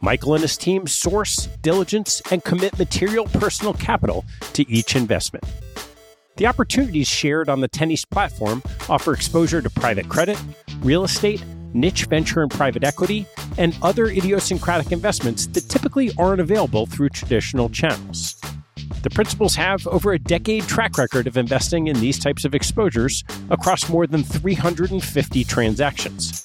Michael and his team source, diligence, and commit material personal capital to each investment. The opportunities shared on the 10 East platform offer exposure to private credit, real estate, niche venture and private equity, and other idiosyncratic investments that typically aren't available through traditional channels. The principals have over a decade track record of investing in these types of exposures across more than 350 transactions.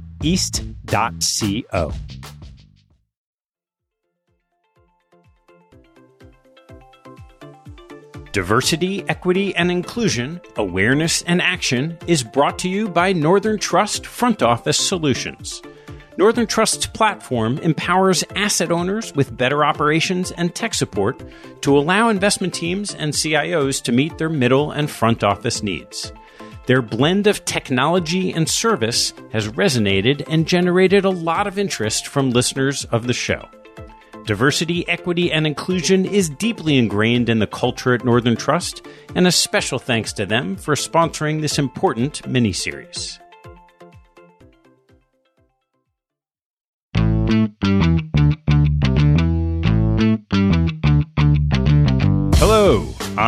east.co. Diversity, Equity, and Inclusion, Awareness, and Action is brought to you by Northern Trust Front Office Solutions. Northern Trust's platform empowers asset owners with better operations and tech support to allow investment teams and CIOs to meet their middle and front office needs. Their blend of technology and service has resonated and generated a lot of interest from listeners of the show. Diversity, equity, and inclusion is deeply ingrained in the culture at Northern Trust, and a special thanks to them for sponsoring this important miniseries. Hello,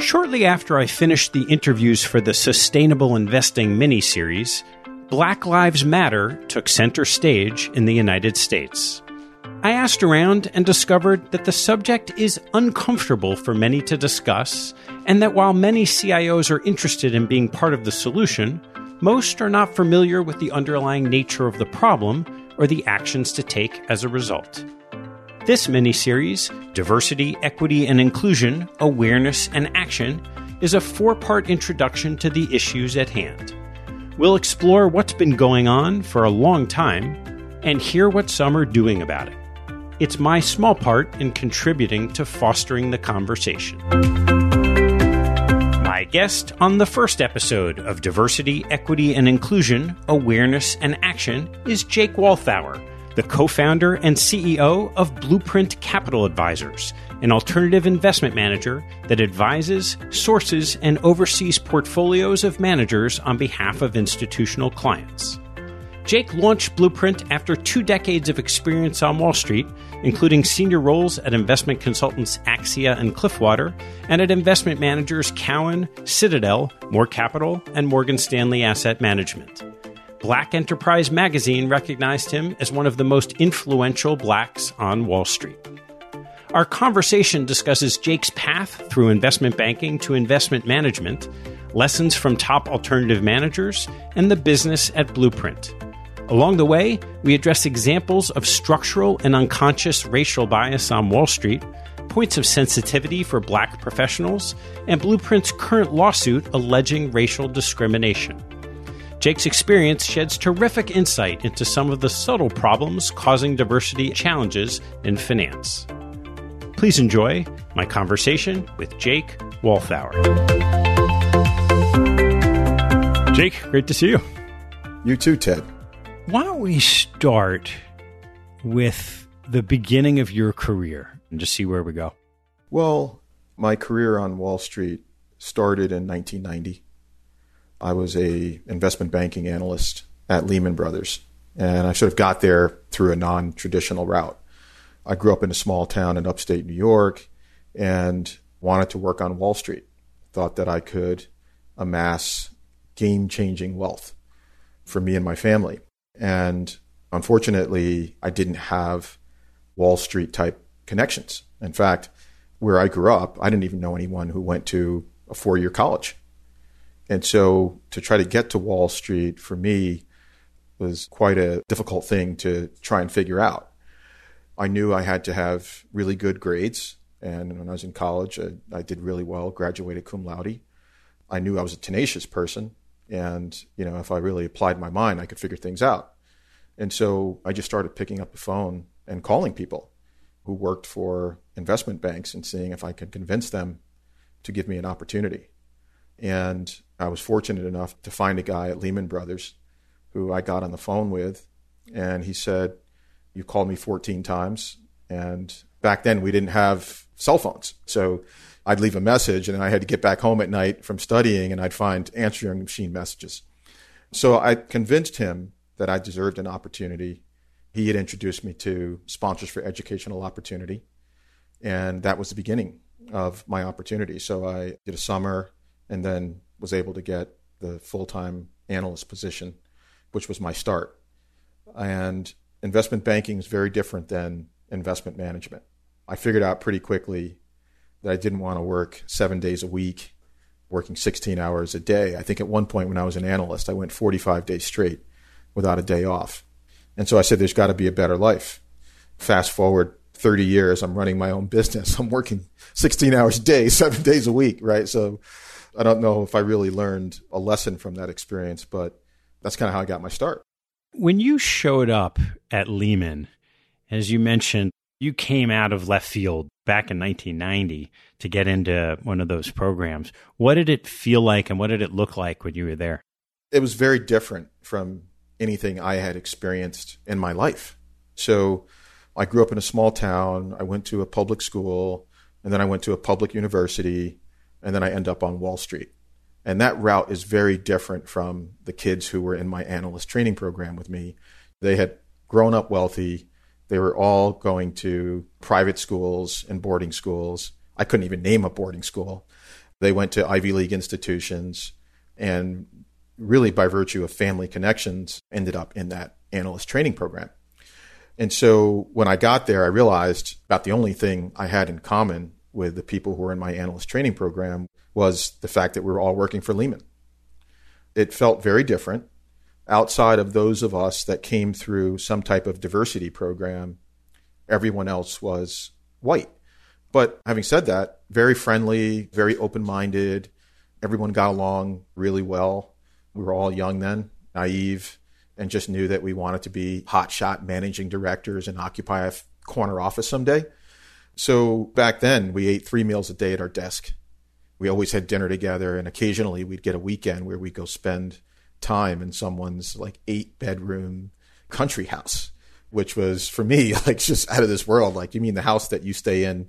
Shortly after I finished the interviews for the Sustainable Investing miniseries, Black Lives Matter took center stage in the United States. I asked around and discovered that the subject is uncomfortable for many to discuss, and that while many CIOs are interested in being part of the solution, most are not familiar with the underlying nature of the problem or the actions to take as a result. This miniseries, Diversity, Equity, and Inclusion, Awareness, and Action, is a four-part introduction to the issues at hand. We'll explore what's been going on for a long time and hear what some are doing about it. It's my small part in contributing to fostering the conversation. My guest on the first episode of Diversity, Equity, and Inclusion, Awareness, and Action is Jake Walthauer, the co-founder and CEO of Blueprint Capital Advisors, an alternative investment manager that advises, sources, and oversees portfolios of managers on behalf of institutional clients. Jake launched Blueprint after 2 decades of experience on Wall Street, including senior roles at investment consultants Axia and Cliffwater, and at investment managers Cowen, Citadel, More Capital, and Morgan Stanley Asset Management. Black Enterprise magazine recognized him as one of the most influential blacks on Wall Street. Our conversation discusses Jake's path through investment banking to investment management, lessons from top alternative managers, and the business at Blueprint. Along the way, we address examples of structural and unconscious racial bias on Wall Street, points of sensitivity for black professionals, and Blueprint's current lawsuit alleging racial discrimination. Jake's experience sheds terrific insight into some of the subtle problems causing diversity challenges in finance. Please enjoy my conversation with Jake Walthauer. Jake, great to see you. You too, Ted. Why don't we start with the beginning of your career and just see where we go? Well, My career on Wall Street started in 1990. I was an investment banking analyst at Lehman Brothers, and I sort of got there through a non-traditional route. I grew up in a small town in upstate New York and wanted to work on Wall Street. Thought that I could amass game-changing wealth for me and my family. And unfortunately, I didn't have Wall Street-type connections. In fact, where I grew up, I didn't even know anyone who went to a four-year college. And so to try to get to Wall Street for me was quite a difficult thing to try and figure out. I knew I had to have really good grades. And when I was in college, I did really well, graduated cum laude. I knew I was a tenacious person. And, you know, if I really applied my mind, I could figure things out. And so I just started picking up the phone and calling people who worked for investment banks and seeing if I could convince them to give me an opportunity. And I was fortunate enough to find a guy at Lehman Brothers who I got on the phone with. And he said, "You called me 14 times. And back then we didn't have cell phones. So I'd leave a message and then I had to get back home at night from studying and I'd find answering machine messages." So I convinced him that I deserved an opportunity. He had introduced me to Sponsors for Educational Opportunity. And that was the beginning of my opportunity. So I did a summer and then was able to get the full-time analyst position, which was my start. And investment banking is very different than investment management. I figured out pretty quickly that I didn't want to work 7 days a week, working 16 hours a day. I think at one point when I was an analyst, I went 45 days straight without a day off. And so I said, there's got to be a better life. Fast forward 30 years, I'm running my own business. I'm working 16 hours a day, 7 days a week, right? So I don't know if I really learned a lesson from that experience, but that's kind of how I got my start. When you showed up at Lehman, as you mentioned, you came out of left field back in 1990 to get into one of those programs. What did it feel like and what did it look like when you were there? It was very different from anything I had experienced in my life. So I grew up in a small town. I went to a public school, and then I went to a public university, and then I end up on Wall Street. And that route is very different from the kids who were in my analyst training program with me. They had grown up wealthy. They were all going to private schools and boarding schools. I couldn't even name a boarding school. They went to Ivy League institutions and really by virtue of family connections ended up in that analyst training program. And so when I got there, I realized about the only thing I had in common with the people who were in my analyst training program was the fact that we were all working for Lehman. It felt very different outside of those of us that came through some type of diversity program. Everyone else was white. But having said that, very friendly, very open-minded. Everyone got along really well. We were all young then, naive, and just knew that we wanted to be hotshot managing directors and occupy a corner office someday. So back then, we ate 3 meals a day at our desk. We always had dinner together, and occasionally we'd get a weekend where we'd go spend time in someone's like 8-bedroom country house, which was for me like just out of this world. Like, you mean the house that you stay in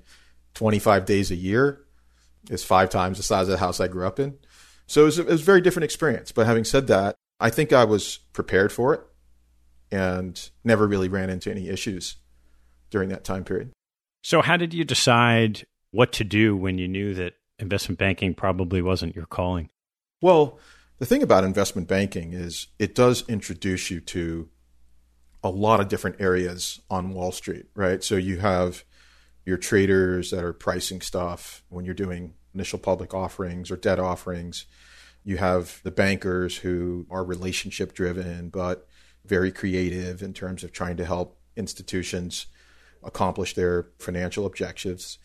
25 days a year is 5 times the size of the house I grew up in? So it was a very different experience. But having said that, I think I was prepared for it and never really ran into any issues during that time period. So how did you decide what to do when you knew that investment banking probably wasn't your calling? Well, the thing about investment banking is it does introduce you to a lot of different areas on Wall Street, right? So you have your traders that are pricing stuff when you're doing initial public offerings or debt offerings. You have the bankers who are relationship driven, but very creative in terms of trying to help institutions accomplish their financial objectives.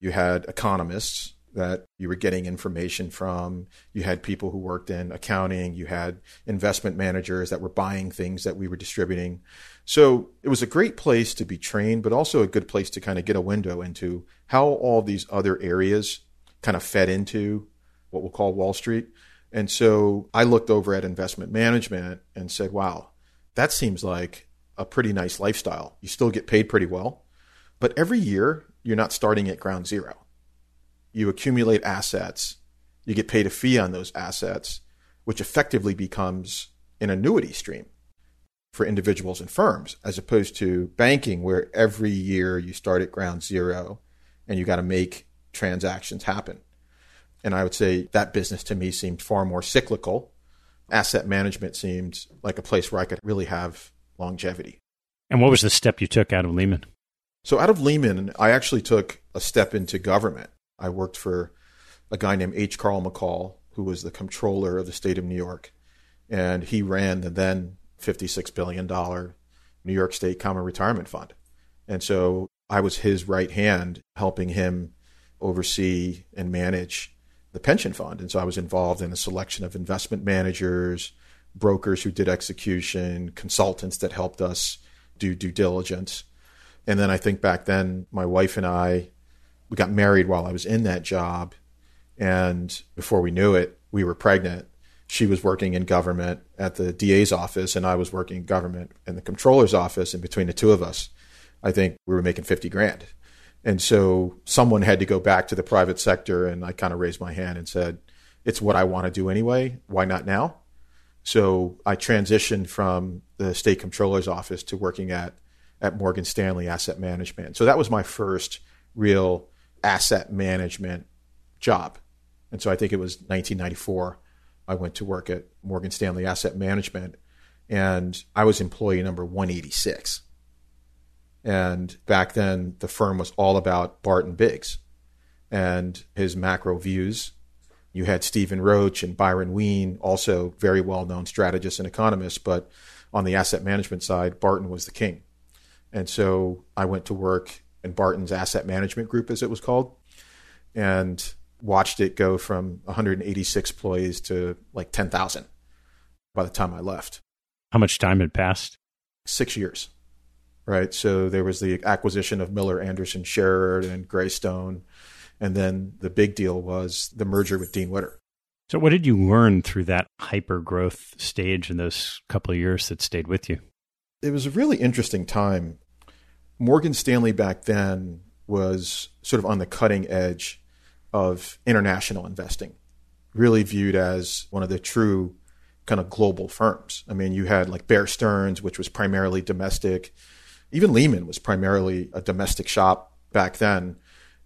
You had economists that you were getting information from. You had people who worked in accounting. You had investment managers that were buying things that we were distributing. So it was a great place to be trained, but also a good place to kind of get a window into how all these other areas kind of fed into what we'll call Wall Street. And so I looked over at investment management and said, wow, that seems like a pretty nice lifestyle. You still get paid pretty well, but every year you're not starting at ground zero. you accumulate assets, you get paid a fee on those assets, which effectively becomes an annuity stream for individuals and firms, as opposed to banking, where every year you start at ground zero and you got to make transactions happen. And I would say that business to me seemed far more cyclical. Asset management seemed like a place where I could really have longevity. And what was the step you took out of Lehman? So out of Lehman, I actually took a step into government. I worked for a guy named H. Carl McCall, who was the comptroller of the state of New York. And he ran the then $56 billion New York State Common Retirement Fund. And so I was his right hand, helping him oversee and manage the pension fund. And so I was involved in a selection of investment managers, brokers who did execution, consultants that helped us do due diligence. And then I think back then, my wife and I, we got married while I was in that job. And before we knew it, we were pregnant. She was working in government at the DA's office, and I was working in government in the comptroller's office. And between the two of us, I think we were making $50,000. And so someone had to go back to the private sector, and I kind of raised my hand and said, it's what I want to do anyway. Why not now? So I transitioned from the state comptroller's office to working at Morgan Stanley Asset Management. So that was my first real asset management job. And so I think it was 1994, I went to work at Morgan Stanley Asset Management, and I was employee number 186. And back then, the firm was all about Barton Biggs and his macro views. You had Stephen Roach and Byron Wien, also very well-known strategists and economists, but on the asset management side, Barton was the king. And so I went to work in Barton's asset management group, as it was called, and watched it go from 186 employees to like 10,000 by the time I left. How much time had passed? 6 years, right? So there was the acquisition of Miller Anderson Sherrod and Greystone. And then the big deal was the merger with Dean Witter. So what did you learn through that hyper growth stage in those couple of years that stayed with you? It was a really interesting time. Morgan Stanley back then was sort of on the cutting edge of international investing, really viewed as one of the true kind of global firms. I mean, you had like Bear Stearns, which was primarily domestic. Even Lehman was primarily a domestic shop back then.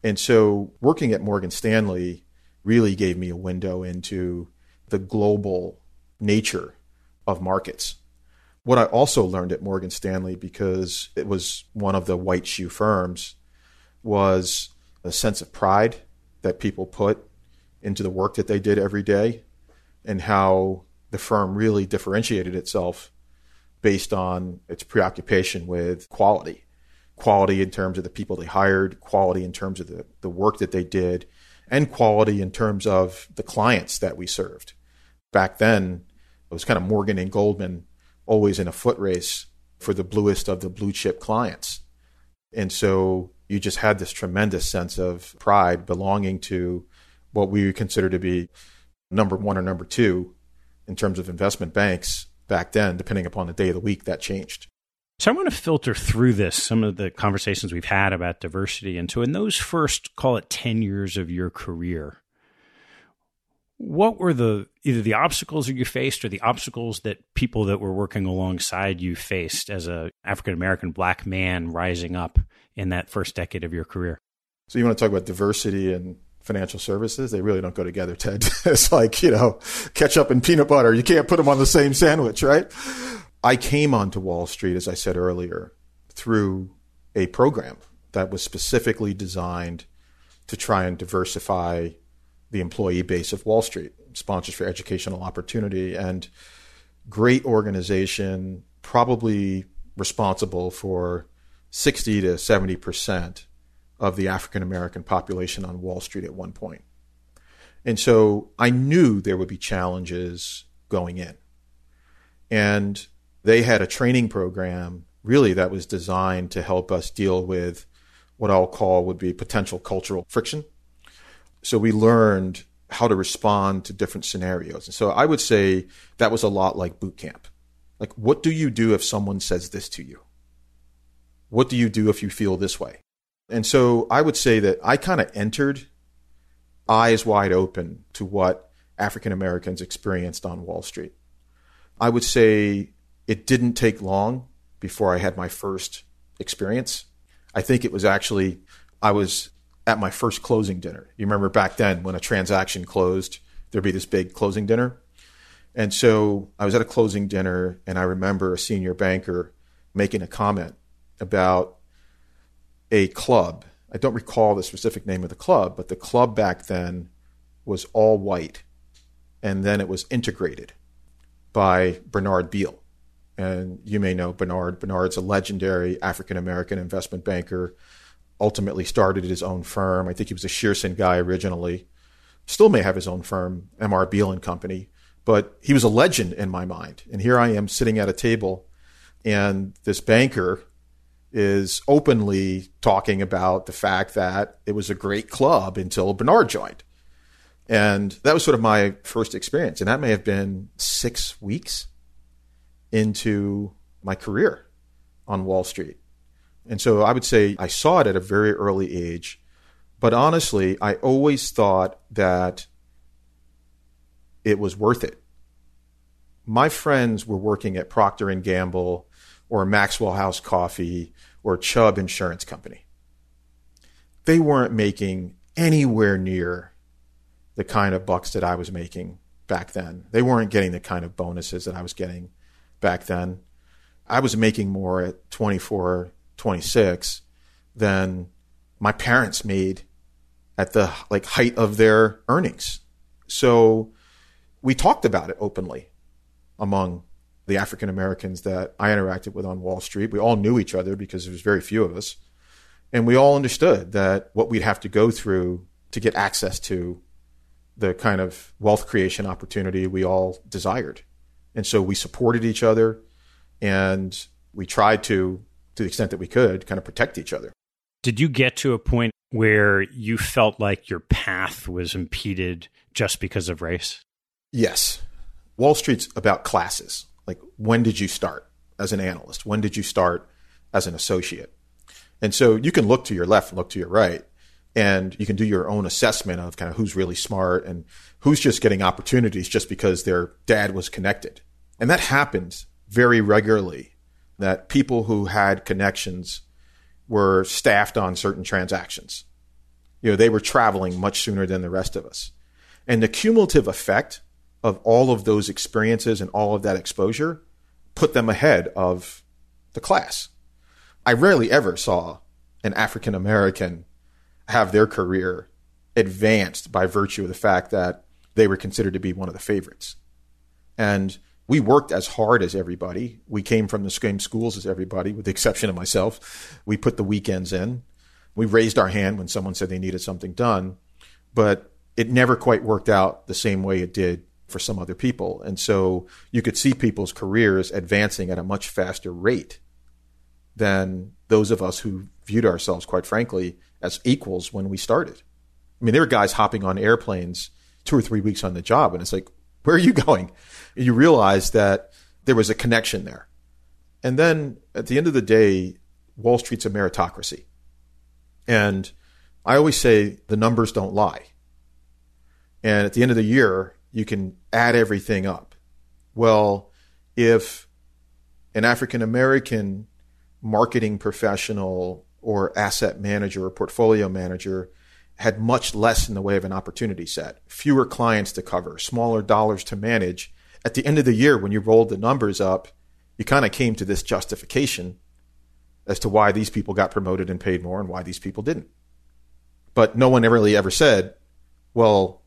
And so working at Morgan Stanley really gave me a window into the global nature of markets. What I also learned at Morgan Stanley, because it was one of the white shoe firms, was a sense of pride that people put into the work that they did every day, and how the firm really differentiated itself based on its preoccupation with quality. Quality in terms of the people they hired, quality in terms of the work that they did, and quality in terms of the clients that we served. Back then, it was kind of Morgan and Goldman always in a foot race for the bluest of the blue chip clients. And so you just had this tremendous sense of pride belonging to what we would consider to be number one or number two in terms of investment banks back then. Depending upon the day of the week, that changed. So I want to filter through this, some of the conversations we've had about diversity. And so in those first, call it 10 years of your career, what were either the obstacles that you faced or the obstacles that people that were working alongside you faced as an African-American Black man rising up in that first decade of your career? So you want to talk about diversity and financial services? They really don't go together, Ted. It's like, ketchup and peanut butter. You can't put them on the same sandwich, right? I came onto Wall Street, as I said earlier, through a program that was specifically designed to try and diversify the employee base of Wall Street, Sponsors for Educational Opportunity, and great organization, probably responsible for 60 to 70% of the African-American population on Wall Street at one point. And so I knew there would be challenges going in. And they had a training program, really, that was designed to help us deal with what I'll call would be potential cultural friction. So we learned how to respond to different scenarios. And so I would say that was a lot like boot camp. Like, what do you do if someone says this to you? What do you do if you feel this way? And so I would say that I kind of entered eyes wide open to what African Americans experienced on Wall Street. I would say it didn't take long before I had my first experience. I think it was actually, I was at my first closing dinner. You remember back then when a transaction closed, there'd be this big closing dinner. And so I was at a closing dinner, and I remember a senior banker making a comment about a club. I don't recall the specific name of the club, but the club back then was all white, and then it was integrated by Bernard Beale. And you may know Bernard. Bernard's a legendary African-American investment banker, ultimately started his own firm. I think he was a Shearson guy originally, still may have his own firm, M.R. Beale & Company, but he was a legend in my mind. And here I am sitting at a table, and this banker is openly talking about the fact that it was a great club until Bernard joined. And that was sort of my first experience. And that may have been 6 weeks into my career on Wall Street. And so I would say I saw it at a very early age. But honestly, I always thought that it was worth it. My friends were working at Procter & Gamble or Maxwell House Coffee or Chubb Insurance Company. They weren't making anywhere near the kind of bucks that I was making back then. They weren't getting the kind of bonuses that I was getting back then. I was making more at 24, 26 than my parents made at the height of their earnings. So we talked about it openly among the African Americans that I interacted with on Wall Street. We all knew each other because there was very few of us. And we all understood that what we'd have to go through to get access to the kind of wealth creation opportunity we all desired. And so we supported each other, and we tried to the extent that we could, kind of protect each other. Did you get to a point where you felt like your path was impeded just because of race? Yes. Wall Street's about classes. When did you start as an analyst? When did you start as an associate? And so you can look to your left and look to your right, and you can do your own assessment of kind of who's really smart and who's just getting opportunities just because their dad was connected. And that happens very regularly, that people who had connections were staffed on certain transactions. They were traveling much sooner than the rest of us. And the cumulative effect of all of those experiences and all of that exposure put them ahead of the class. I rarely ever saw an African American have their career advanced by virtue of the fact that they were considered to be one of the favorites. And we worked as hard as everybody. We came from the same schools as everybody, with the exception of myself. We put the weekends in. We raised our hand when someone said they needed something done, but it never quite worked out the same way it did for some other people. And so you could see people's careers advancing at a much faster rate than those of us who viewed ourselves, quite frankly, as equals when we started. I mean, there were guys hopping on airplanes 2 or 3 weeks on the job, and it's like, where are you going? And you realize that there was a connection there. And then at the end of the day, Wall Street's a meritocracy. And I always say the numbers don't lie. And at the end of the year, you can add everything up. Well, if an African American marketing professional or asset manager or portfolio manager had much less in the way of an opportunity set, fewer clients to cover, smaller dollars to manage, at the end of the year, when you rolled the numbers up, you kind of came to this justification as to why these people got promoted and paid more and why these people didn't. But no one really ever said, well,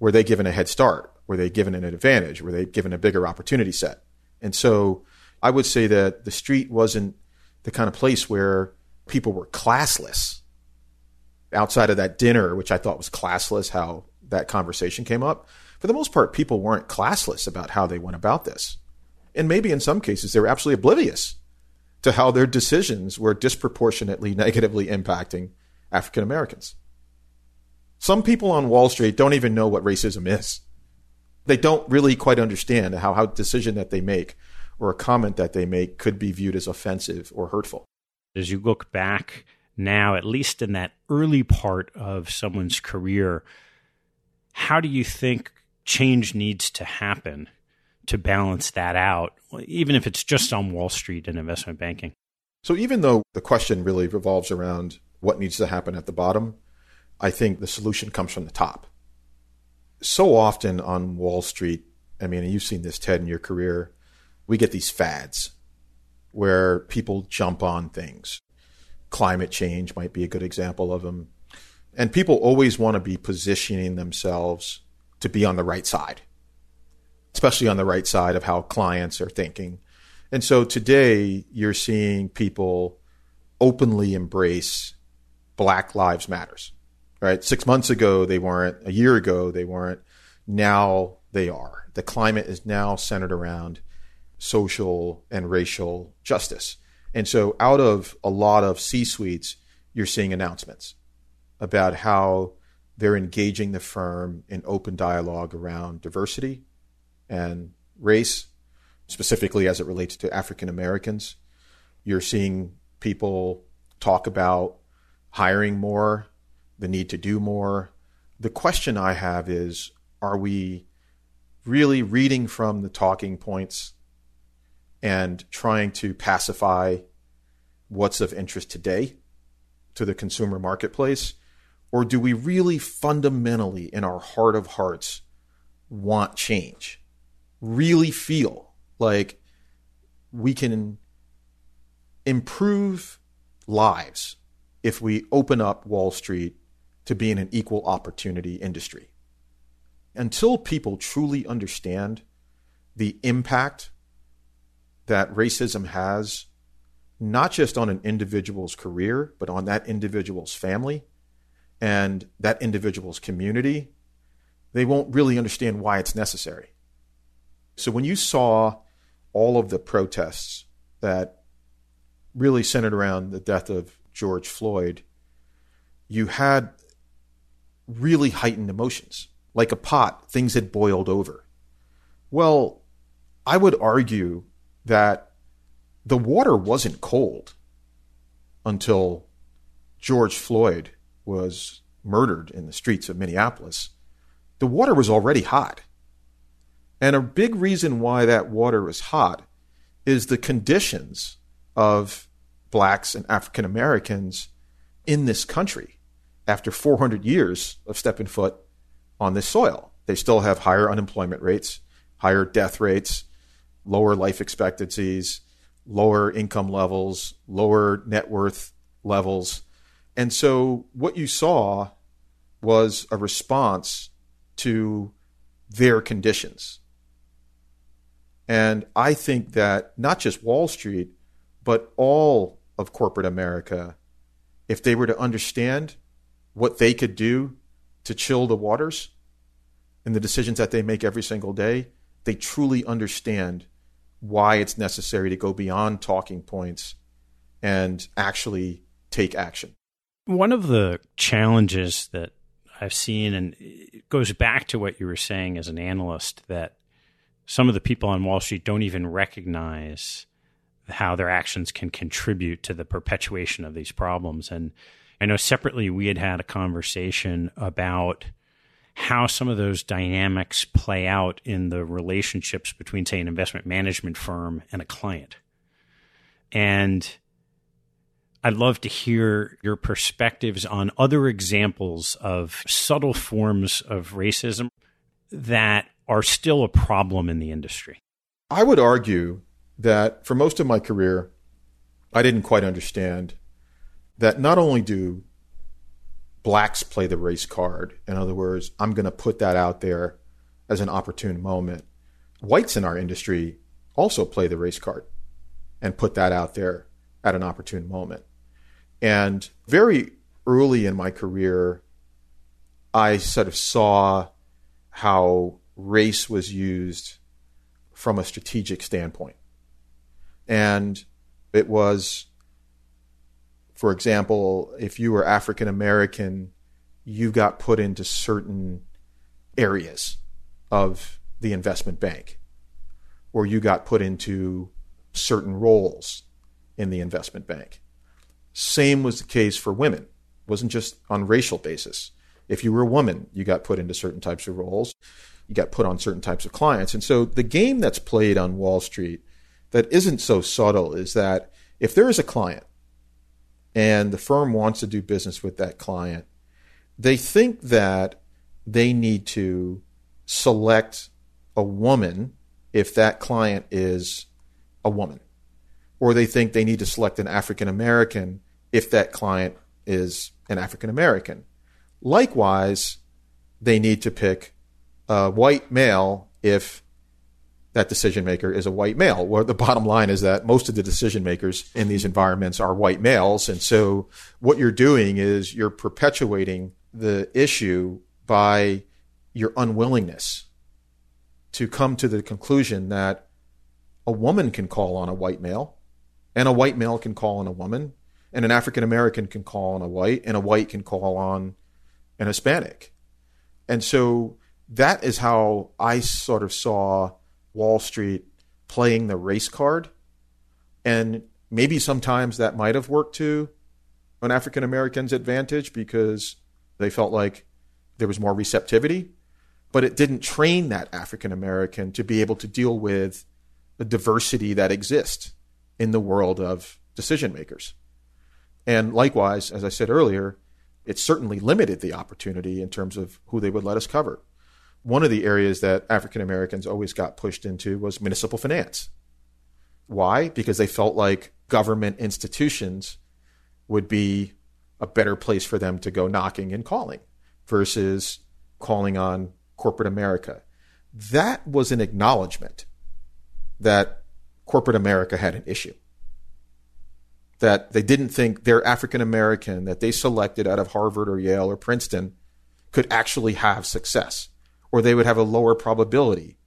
were they given a head start? Were they given an advantage? Were they given a bigger opportunity set? And so I would say that the street wasn't the kind of place where people were classless. Outside of that dinner, which I thought was classless, how that conversation came up, for the most part, people weren't classless about how they went about this. And maybe in some cases, they were absolutely oblivious to how their decisions were disproportionately negatively impacting African Americans. Some people on Wall Street don't even know what racism is. They don't really quite understand how a decision that they make or a comment that they make could be viewed as offensive or hurtful. As you look back now, at least in that early part of someone's career, how do you think change needs to happen to balance that out, even if it's just on Wall Street and investment banking? So even though the question really revolves around what needs to happen at the bottom, I think the solution comes from the top. So often on Wall Street, I mean, you've seen this, Ted, in your career, we get these fads where people jump on things. Climate change might be a good example of them. And people always want to be positioning themselves to be on the right side, especially on the right side of how clients are thinking. And so today you're seeing people openly embrace Black Lives Matters, right? 6 months ago, they weren't. A year ago, they weren't. Now they are. The climate is now centered around social and racial justice. And so out of a lot of C-suites, you're seeing announcements about how they're engaging the firm in open dialogue around diversity and race, specifically as it relates to African Americans. You're seeing people talk about hiring more, the need to do more. The question I have is, are we really reading from the talking points and trying to pacify what's of interest today to the consumer marketplace? Or do we really fundamentally, in our heart of hearts, want change? Really feel like we can improve lives if we open up Wall Street to being an equal opportunity industry. Until people truly understand the impact that racism has, not just on an individual's career, but on that individual's family and that individual's community, they won't really understand why it's necessary. So when you saw all of the protests that really centered around the death of George Floyd, you had really heightened emotions. Like a pot, things had boiled over. Well, I would argue that the water wasn't cold until George Floyd was murdered in the streets of Minneapolis. The water was already hot. And a big reason why that water was hot is the conditions of blacks and African Americans in this country after 400 years of stepping foot on this soil. They still have higher unemployment rates, higher death rates, lower life expectancies, lower income levels, lower net worth levels. And so what you saw was a response to their conditions. And I think that not just Wall Street, but all of corporate America, if they were to understand what they could do to chill the waters and the decisions that they make every single day, they truly understand why it's necessary to go beyond talking points and actually take action. One of the challenges that I've seen, and it goes back to what you were saying as an analyst, that some of the people on Wall Street don't even recognize how their actions can contribute to the perpetuation of these problems. And I know separately we had had a conversation about how some of those dynamics play out in the relationships between, say, an investment management firm and a client. And I'd love to hear your perspectives on other examples of subtle forms of racism that are still a problem in the industry. I would argue that for most of my career, I didn't quite understand that not only do Blacks play the race card. In other words, I'm going to put that out there as an opportune moment. Whites in our industry also play the race card and put that out there at an opportune moment. And very early in my career, I sort of saw how race was used from a strategic standpoint. And it was, for example, if you were African American, you got put into certain areas of the investment bank, or you got put into certain roles in the investment bank. Same was the case for women. It wasn't just on racial basis. If you were a woman, you got put into certain types of roles. You got put on certain types of clients. And so the game that's played on Wall Street that isn't so subtle is that if there is a client and the firm wants to do business with that client, they think that they need to select a woman if that client is a woman, or they think they need to select an African American if that client is an African American. Likewise, they need to pick a white male if that decision maker is a white male. Well, the bottom line is that most of the decision makers in these environments are white males. And so what you're doing is you're perpetuating the issue by your unwillingness to come to the conclusion that a woman can call on a white male, and a white male can call on a woman, and an African American can call on a white, and a white can call on an Hispanic. And so that is how I sort of saw Wall Street playing the race card. And maybe sometimes that might have worked to an African American's advantage because they felt like there was more receptivity, but it didn't train that African American to be able to deal with the diversity that exists in the world of decision makers. And likewise, as I said earlier, it certainly limited the opportunity in terms of who they would let us cover. One of the areas that African Americans always got pushed into was municipal finance. Why? Because they felt like government institutions would be a better place for them to go knocking and calling versus calling on corporate America. That was an acknowledgement that corporate America had an issue, that they didn't think their African American that they selected out of Harvard or Yale or Princeton could actually have success, or they would have a lower probability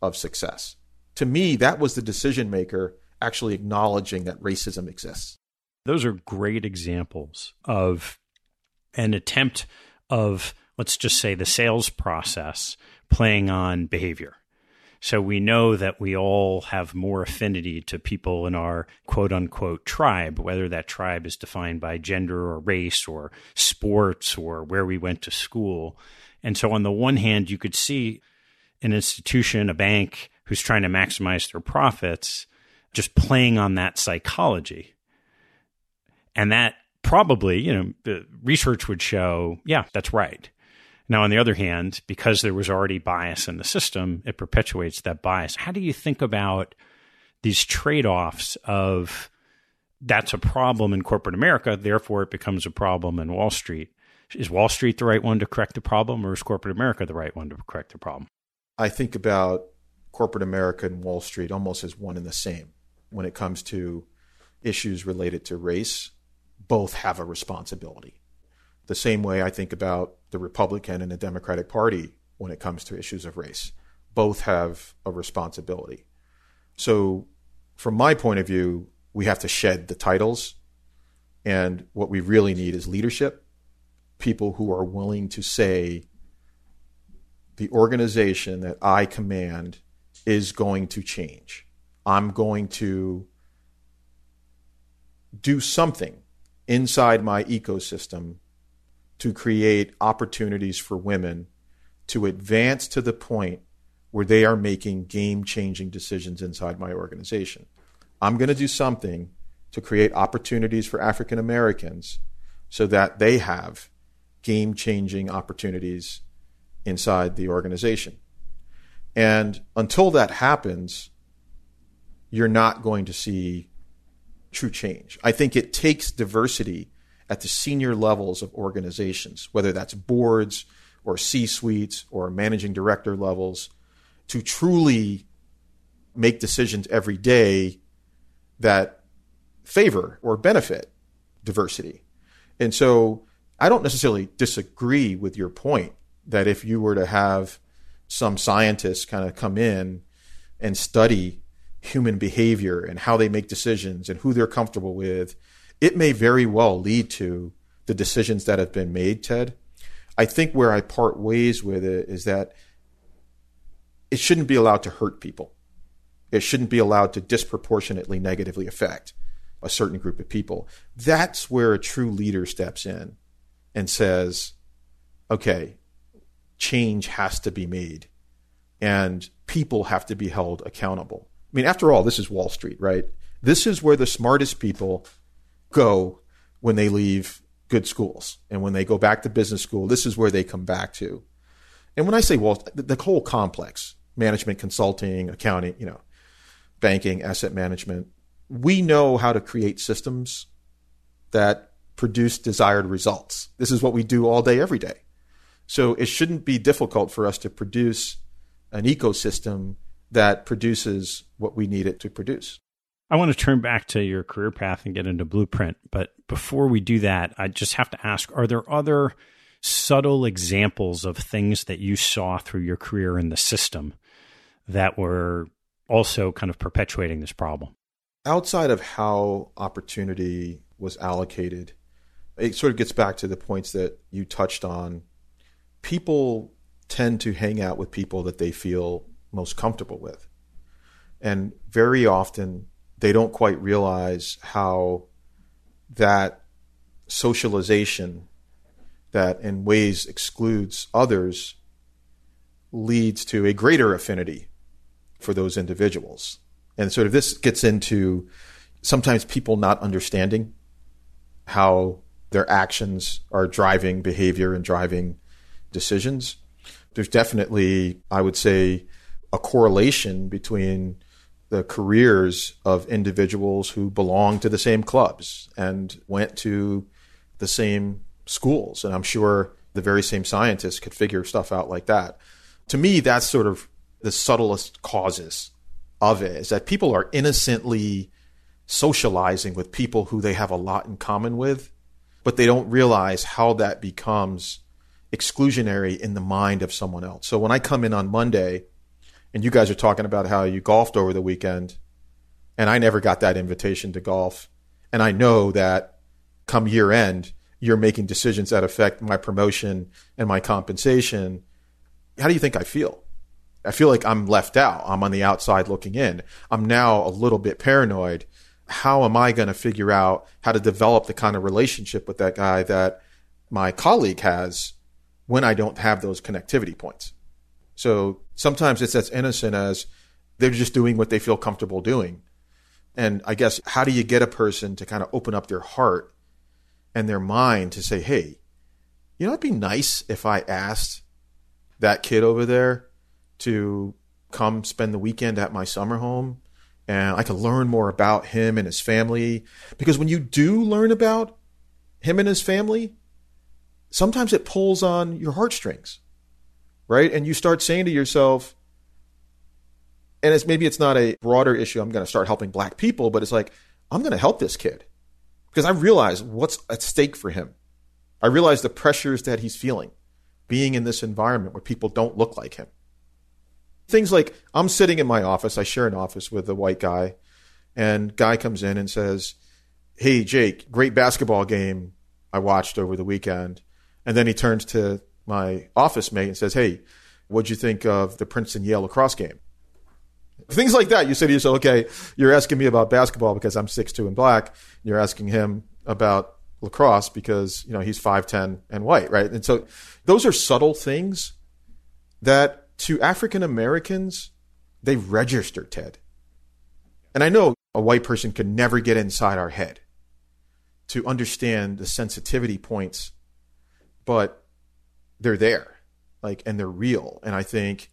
of success. To me, that was the decision maker actually acknowledging that racism exists. Those are great examples of an attempt of, let's just say, the sales process playing on behavior. So we know that we all have more affinity to people in our quote-unquote tribe, whether that tribe is defined by gender or race or sports or where we went to school. And so on the one hand, you could see an institution, a bank, who's trying to maximize their profits, just playing on that psychology. And that probably, the research would show, yeah, that's right. Now, on the other hand, because there was already bias in the system, it perpetuates that bias. How do you think about these trade-offs of that's a problem in corporate America, therefore it becomes a problem in Wall Street? Is Wall Street the right one to correct the problem, or is corporate America the right one to correct the problem? I think about corporate America and Wall Street almost as one and the same. When it comes to issues related to race, both have a responsibility. The same way I think about the Republican and the Democratic Party when it comes to issues of race. Both have a responsibility. So from my point of view, we have to shed the titles. And what we really need is leadership, people who are willing to say, the organization that I command is going to change. I'm going to do something inside my ecosystem to create opportunities for women to advance to the point where they are making game-changing decisions inside my organization. I'm going to do something to create opportunities for African Americans so that they have game-changing opportunities inside the organization. And until that happens, you're not going to see true change. I think it takes diversity at the senior levels of organizations, whether that's boards or C-suites or managing director levels, to truly make decisions every day that favor or benefit diversity. And so I don't necessarily disagree with your point that if you were to have some scientists kind of come in and study human behavior and how they make decisions and who they're comfortable with, it may very well lead to the decisions that have been made, Ted. I think where I part ways with it is that it shouldn't be allowed to hurt people. It shouldn't be allowed to disproportionately negatively affect a certain group of people. That's where a true leader steps in and says, okay, change has to be made and people have to be held accountable. I mean, after all, this is Wall Street, right? This is where the smartest people go when they leave good schools. And when they go back to business school, this is where they come back to. And when I say Wall, the whole complex, management, consulting, accounting, you know, banking, asset management, we know how to create systems that produce desired results. This is what we do all day, every day. So it shouldn't be difficult for us to produce an ecosystem that produces what we need it to produce. I want to turn back to your career path and get into Blueprint. But before we do that, I just have to ask, are there other subtle examples of things that you saw through your career in the system that were also kind of perpetuating this problem? Outside of how opportunity was allocated, it sort of gets back to the points that you touched on. People tend to hang out with people that they feel most comfortable with. And very often, they don't quite realize how that socialization that in ways excludes others leads to a greater affinity for those individuals. And sort of this gets into sometimes people not understanding how their actions are driving behavior and driving decisions. There's definitely, I would say, a correlation between the careers of individuals who belong to the same clubs and went to the same schools. And I'm sure the very same scientists could figure stuff out like that. To me, that's sort of the subtlest causes of it, is that people are innocently socializing with people who they have a lot in common with, but they don't realize how that becomes exclusionary in the mind of someone else. So when I come in on Monday and you guys are talking about how you golfed over the weekend, and I never got that invitation to golf, and I know that come year end, you're making decisions that affect my promotion and my compensation, how do you think I feel? I feel like I'm left out. I'm on the outside looking in. I'm now a little bit paranoid. How am I going to figure out how to develop the kind of relationship with that guy that my colleague has when I don't have those connectivity points? So sometimes it's as innocent as they're just doing what they feel comfortable doing. And I guess, how do you get a person to kind of open up their heart and their mind to say, hey, you know, it'd be nice if I asked that kid over there to come spend the weekend at my summer home and I could learn more about him and his family. Because when you do learn about him and his family, sometimes it pulls on your heartstrings, right? And you start saying to yourself, and it's maybe it's not a broader issue, I'm going to start helping Black people, but it's like, I'm going to help this kid because I realize what's at stake for him. I realize the pressures that he's feeling being in this environment where people don't look like him. Things like, I'm sitting in my office, I share an office with a white guy, and guy comes in and says, hey, Jake, great basketball game I watched over the weekend. And then he turns to my office mate and says, hey, what'd you think of the Princeton-Yale lacrosse game? Things like that. You say to yourself, okay, you're asking me about basketball because I'm 6'2 and Black. You're asking him about lacrosse because, you know, he's 5'10 and white, right? And so those are subtle things that to African Americans, they register, Ted. And I know a white person could never get inside our head to understand the sensitivity points, but they're there, like, and they're real. And I think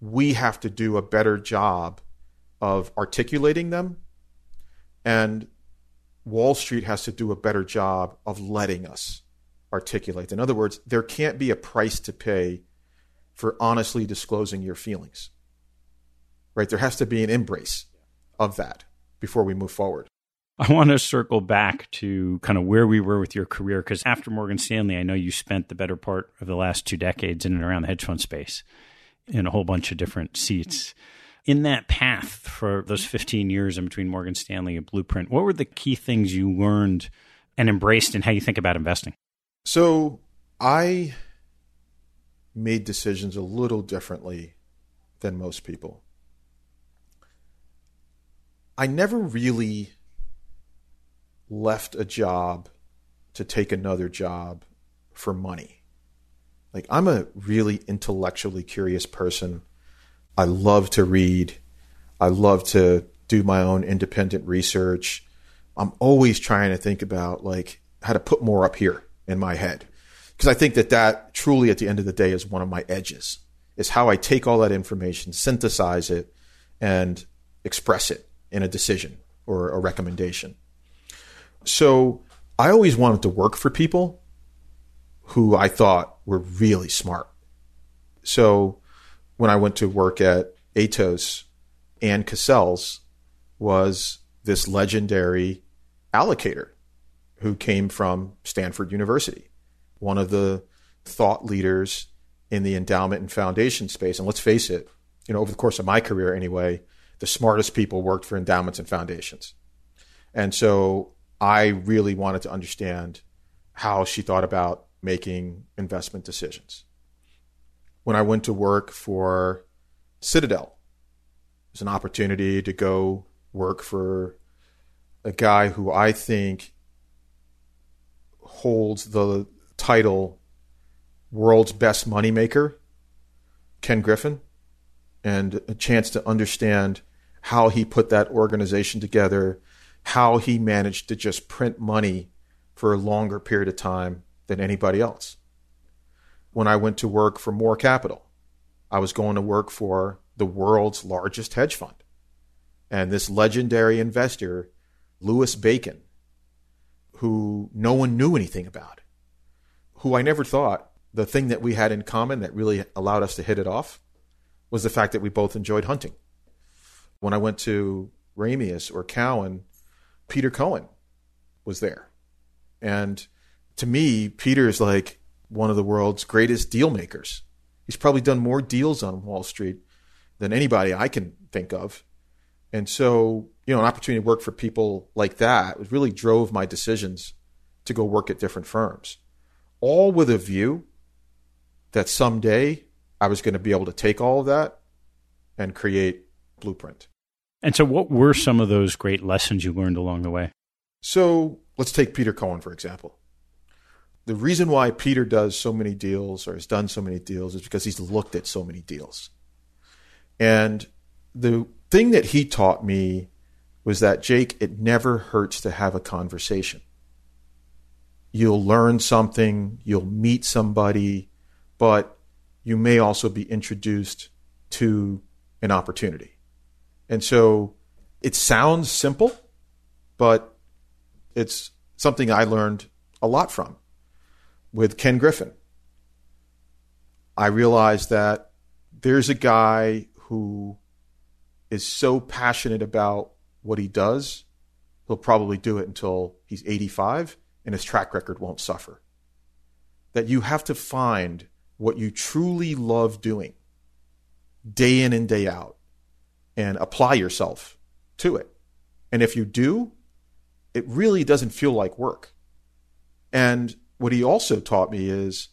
we have to do a better job of articulating them. And Wall Street has to do a better job of letting us articulate. In other words, there can't be a price to pay for honestly disclosing your feelings, right? There has to be an embrace of that before we move forward. I want to circle back to kind of where we were with your career, because after Morgan Stanley, I know you spent the better part of the last 2 decades in and around the hedge fund space in a whole bunch of different seats. In that path for those 15 years in between Morgan Stanley and Blueprint, what were the key things you learned and embraced in how you think about investing? So I made decisions a little differently than most people. I never really left a job to take another job for money. Like, I'm a really intellectually curious person. I love to read. I love to do my own independent research. I'm always trying to think about, like, how to put more up here in my head. Because I think that that truly, at the end of the day, is one of my edges, is how I take all that information, synthesize it, and express it in a decision or a recommendation. So I always wanted to work for people who I thought were really smart. So when I went to work at Atos, Anne Cassells was this legendary allocator who came from Stanford University, one of the thought leaders in the endowment and foundation space. And let's face it, you know, over the course of my career anyway, the smartest people worked for endowments and foundations. And so I really wanted to understand how she thought about making investment decisions. When I went to work for Citadel, it was an opportunity to go work for a guy who I think holds the title world's best moneymaker, Ken Griffin, and a chance to understand how he put that organization together, how he managed to just print money for a longer period of time than anybody else. When I went to work for More Capital, I was going to work for the world's largest hedge fund. And this legendary investor, Louis Bacon, who no one knew anything about, who I never thought the thing that we had in common that really allowed us to hit it off was the fact that we both enjoyed hunting. When I went to Ramius or Cowen, Peter Cohen was there. And to me, Peter is like one of the world's greatest deal makers. He's probably done more deals on Wall Street than anybody I can think of. And so, you know, an opportunity to work for people like that really drove my decisions to go work at different firms, all with a view that someday I was going to be able to take all of that and create Blueprint. And so what were some of those great lessons you learned along the way? So let's take Peter Cohen, for example. The reason why Peter does so many deals or has done so many deals is because he's looked at so many deals. And the thing that he taught me was that, Jake, it never hurts to have a conversation. You'll learn something, you'll meet somebody, but you may also be introduced to an opportunity. And so it sounds simple, but it's something I learned a lot from. With Ken Griffin, I realized that there's a guy who is so passionate about what he does, he'll probably do it until he's 85 and his track record won't suffer. That you have to find what you truly love doing day in and day out and apply yourself to it. And if you do, it really doesn't feel like work. And what he also taught me is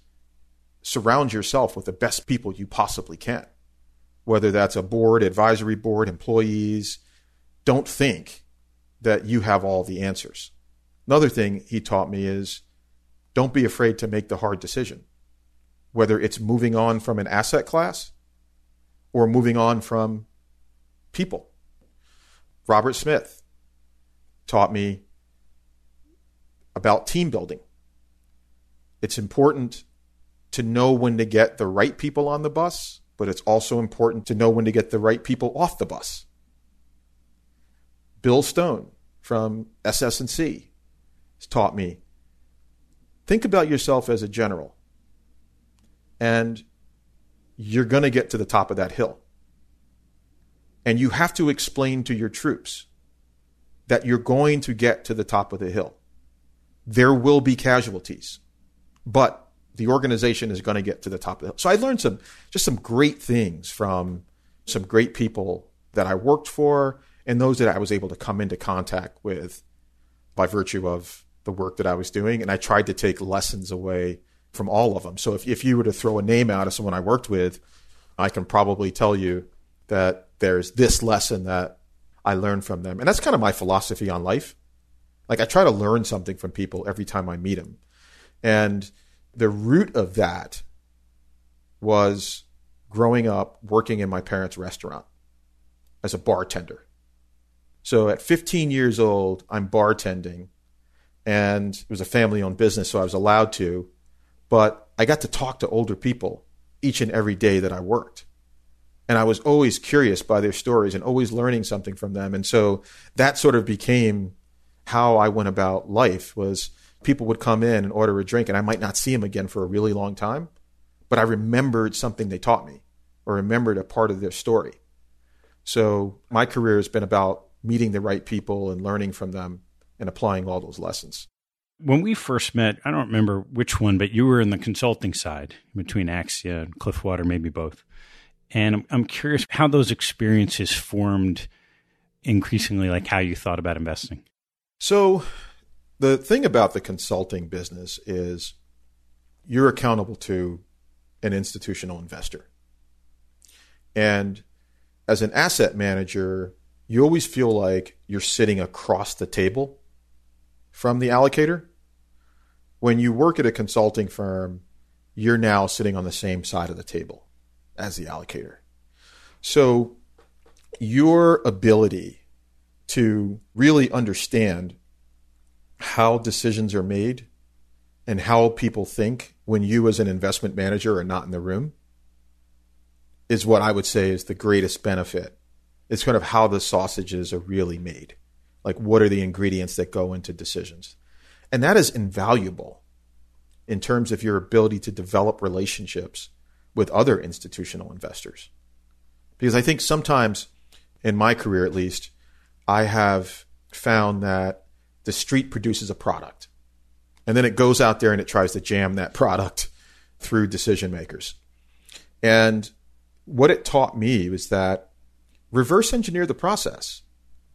surround yourself with the best people you possibly can, whether that's a board, advisory board, employees. Don't think that you have all the answers. Another thing he taught me is don't be afraid to make the hard decision, whether it's moving on from an asset class or moving on from people. Robert Smith taught me about team building. It's important to know when to get the right people on the bus, but it's also important to know when to get the right people off the bus. Bill Stone from SS&C has taught me, think about yourself as a general. And you're going to get to the top of that hill. And you have to explain to your troops that you're going to get to the top of the hill. There will be casualties, but the organization is going to get to the top of the hill. So I learned some great things from some great people that I worked for and those that I was able to come into contact with by virtue of the work that I was doing. And I tried to take lessons away from all of them. So if you were to throw a name out of someone I worked with, I can probably tell you that there's this lesson that I learned from them. And that's kind of my philosophy on life. Like, I try to learn something from people every time I meet them. And the root of that was growing up working in my parents' restaurant as a bartender. So at 15 years old, I'm bartending, and it was a family-owned business, so I was allowed to, but I got to talk to older people each and every day that I worked. And I was always curious by their stories and always learning something from them. And so that sort of became how I went about life, was people would come in and order a drink, and I might not see them again for a really long time, but I remembered something they taught me or remembered a part of their story. So my career has been about meeting the right people and learning from them and applying all those lessons. When we first met, I don't remember which one, but you were in the consulting side between Axia and Cliffwater, maybe both. And I'm curious how those experiences formed increasingly, like how you thought about investing. So the thing about the consulting business is you're accountable to an institutional investor. And as an asset manager, you always feel like you're sitting across the table from the allocator. When you work at a consulting firm, you're now sitting on the same side of the table as the allocator. So your ability to really understand how decisions are made and how people think when you as an investment manager are not in the room is what I would say is the greatest benefit. It's kind of how the sausages are really made. Like, what are the ingredients that go into decisions? And that is invaluable in terms of your ability to develop relationships with other institutional investors. Because I think sometimes, in my career at least, I have found that the street produces a product. And then it goes out there and it tries to jam that product through decision makers. And what it taught me was that reverse engineer the process.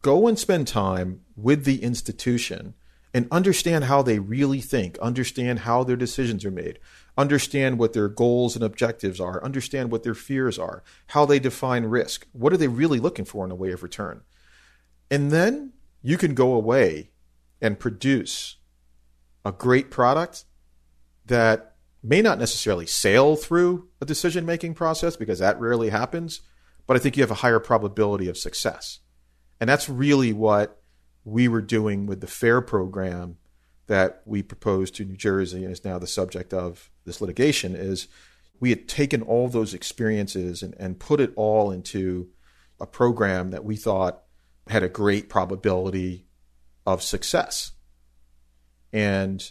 Go and spend time with the institution and understand how they really think, understand how their decisions are made, understand what their goals and objectives are, understand what their fears are, how they define risk. What are they really looking for in a way of return? And then you can go away and produce a great product that may not necessarily sail through a decision-making process, because that rarely happens, but I think you have a higher probability of success. And that's really what we were doing with the FAIR program that we proposed to New Jersey and is now the subject of this litigation, is we had taken all those experiences and put it all into a program that we thought had a great probability of success. And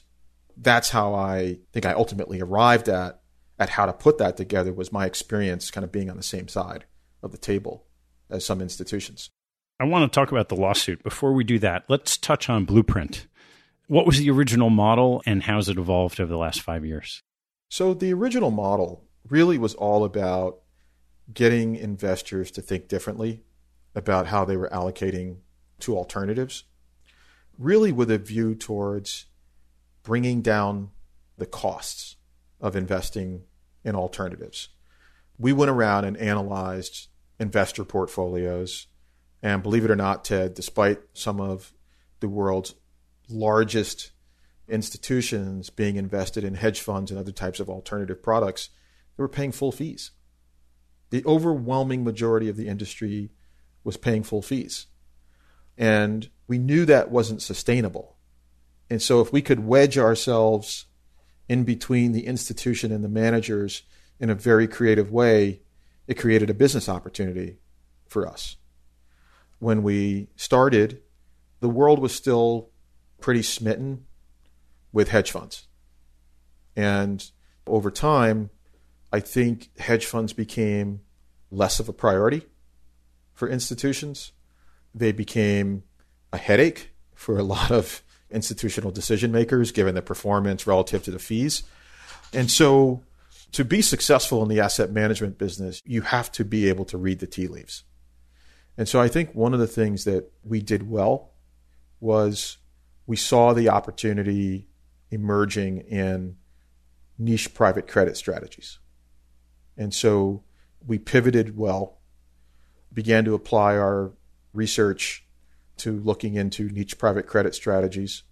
that's how I think I ultimately arrived at how to put that together, was my experience kind of being on the same side of the table as some institutions. I want to talk about the lawsuit. Before we do that, let's touch on Blueprint. What was the original model and how has it evolved over the last 5 years? So the original model really was all about getting investors to think differently about how they were allocating to alternatives, really with a view towards bringing down the costs of investing in alternatives. We went around and analyzed investor portfolios, and believe it or not, Ted, despite some of the world's largest institutions being invested in hedge funds and other types of alternative products, they were paying full fees. The overwhelming majority of the industry was paying full fees. And we knew that wasn't sustainable. And so if we could wedge ourselves in between the institution and the managers in a very creative way, it created a business opportunity for us. When we started, the world was still pretty smitten with hedge funds. And over time, I think hedge funds became less of a priority for institutions. They became a headache for a lot of institutional decision makers, given the performance relative to the fees. And so to be successful in the asset management business, you have to be able to read the tea leaves. And so I think one of the things that we did well was we saw the opportunity emerging in niche private credit strategies. And so we pivoted well, began to apply our research to looking into niche private credit strategies,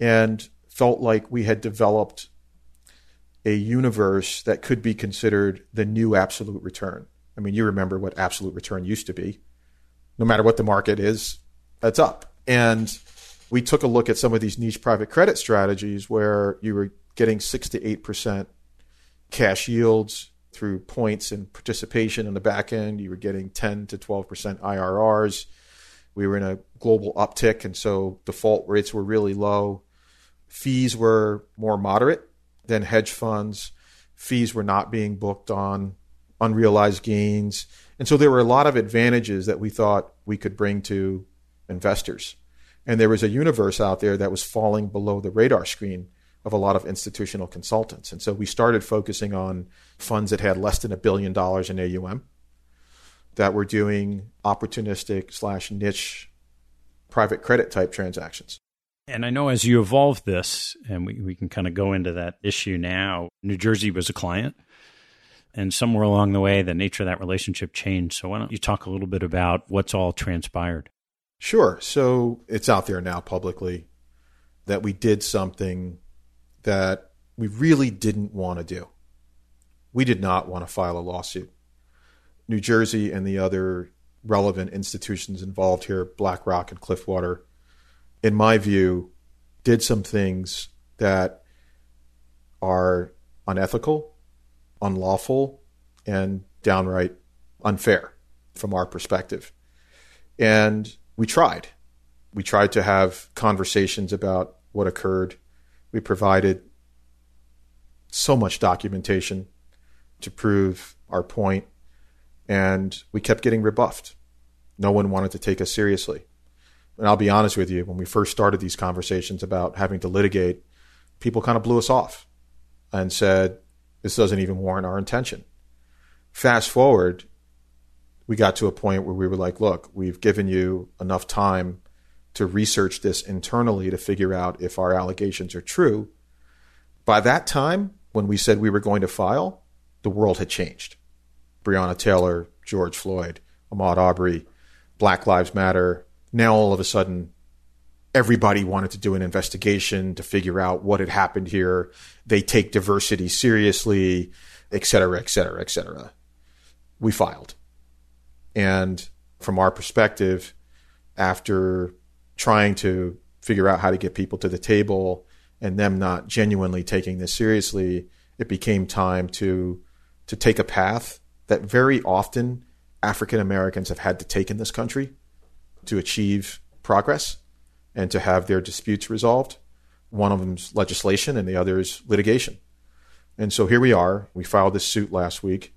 and felt like we had developed a universe that could be considered the new absolute return. I mean, you remember what absolute return used to be. No matter what the market is, that's up. And we took a look at some of these niche private credit strategies where you were getting 6 to 8% cash yields through points and participation in the back end. You were getting 10 to 12% IRRs. We were in a global uptick, and so default rates were really low. Fees were more moderate than hedge funds. Fees were not being booked on unrealized gains. And so there were a lot of advantages that we thought we could bring to investors. And there was a universe out there that was falling below the radar screen of a lot of institutional consultants. And so we started focusing on funds that had less than $1 billion in AUM that were doing opportunistic / niche private credit type transactions. And I know as you evolved this, and we can kind of go into that issue now, New Jersey was a client. And somewhere along the way, the nature of that relationship changed. So why don't you talk a little bit about what's all transpired? Sure. So it's out there now publicly that we did something that we really didn't want to do. We did not want to file a lawsuit. New Jersey and the other relevant institutions involved here, BlackRock and Cliffwater, in my view, did some things that are unethical, unlawful, and downright unfair from our perspective. And we tried. We tried to have conversations about what occurred. We provided so much documentation to prove our point, and we kept getting rebuffed. No one wanted to take us seriously. And I'll be honest with you, when we first started these conversations about having to litigate, people kind of blew us off and said, this doesn't even warrant our intention. Fast forward, we got to a point where we were like, look, we've given you enough time to research this internally to figure out if our allegations are true. By that time, when we said we were going to file, the world had changed. Breonna Taylor, George Floyd, Ahmaud Arbery, Black Lives Matter. Now all of a sudden, everybody wanted to do an investigation to figure out what had happened here. They take diversity seriously, et cetera, et cetera, et cetera. We filed. And from our perspective, after trying to figure out how to get people to the table and them not genuinely taking this seriously, it became time to take a path that very often African Americans have had to take in this country to achieve progress and to have their disputes resolved. One of them's legislation and the other is litigation. And so here we are. We filed this suit last week.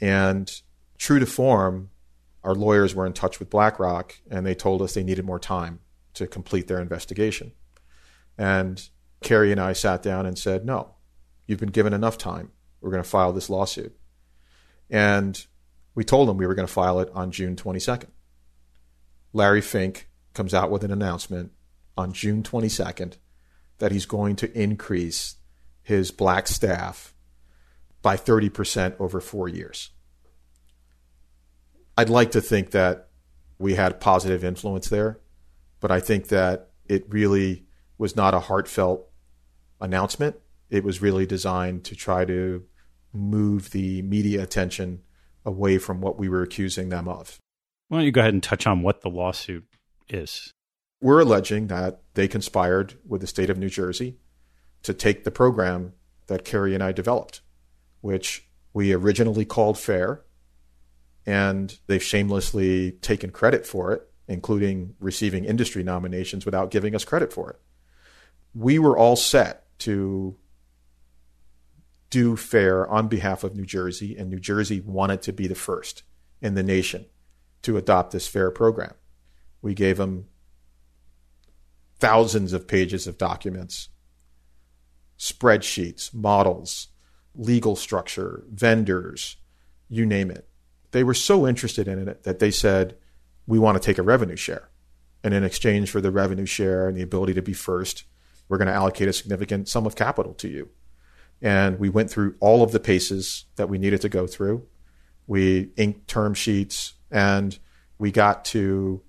And true to form, our lawyers were in touch with BlackRock, and they told us they needed more time to complete their investigation. And Carrie and I sat down and said, no, you've been given enough time. We're going to file this lawsuit. And we told them we were going to file it on June 22nd. Larry Fink comes out with an announcement on June 22nd that he's going to increase his black staff by 30% over 4 years. I'd like to think that we had positive influence there, but I think that it really was not a heartfelt announcement. It was really designed to try to move the media attention away from what we were accusing them of. Why don't you go ahead and touch on what the lawsuit is? We're alleging that they conspired with the state of New Jersey to take the program that Carrie and I developed, which we originally called FAIR, and they've shamelessly taken credit for it, including receiving industry nominations without giving us credit for it. We were all set to do FAIR on behalf of New Jersey, and New Jersey wanted to be the first in the nation to adopt this FAIR program. We gave them thousands of pages of documents, spreadsheets, models, legal structure, vendors, you name it. They were so interested in it that they said, we want to take a revenue share. And in exchange for the revenue share and the ability to be first, we're going to allocate a significant sum of capital to you. And we went through all of the paces that we needed to go through. We inked term sheets, and we got to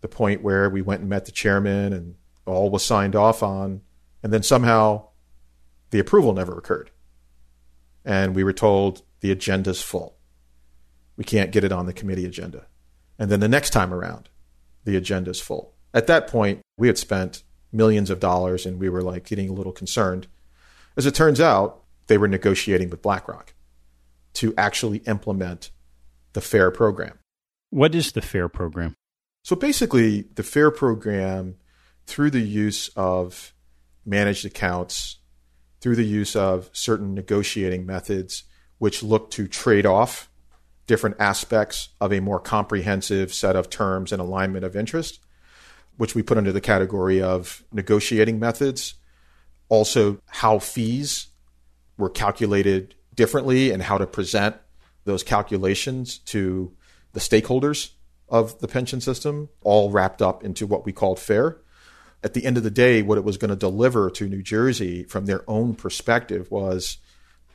the point where we went and met the chairman and all was signed off on. And then somehow the approval never occurred. and we were told the agenda's full. We can't get it on the committee agenda. And then the next time around, the agenda's full. At that point, we had spent millions of dollars and we were like getting a little concerned. As it turns out, they were negotiating with BlackRock to actually implement the FAIR program. What is the FAIR program? So basically, the FAIR program, through the use of managed accounts, through the use of certain negotiating methods, which look to trade off different aspects of a more comprehensive set of terms and alignment of interest, which we put under the category of negotiating methods. Also, how fees were calculated differently and how to present those calculations to the stakeholders of the pension system, all wrapped up into what we called FAIR. At the end of the day, what it was going to deliver to New Jersey from their own perspective was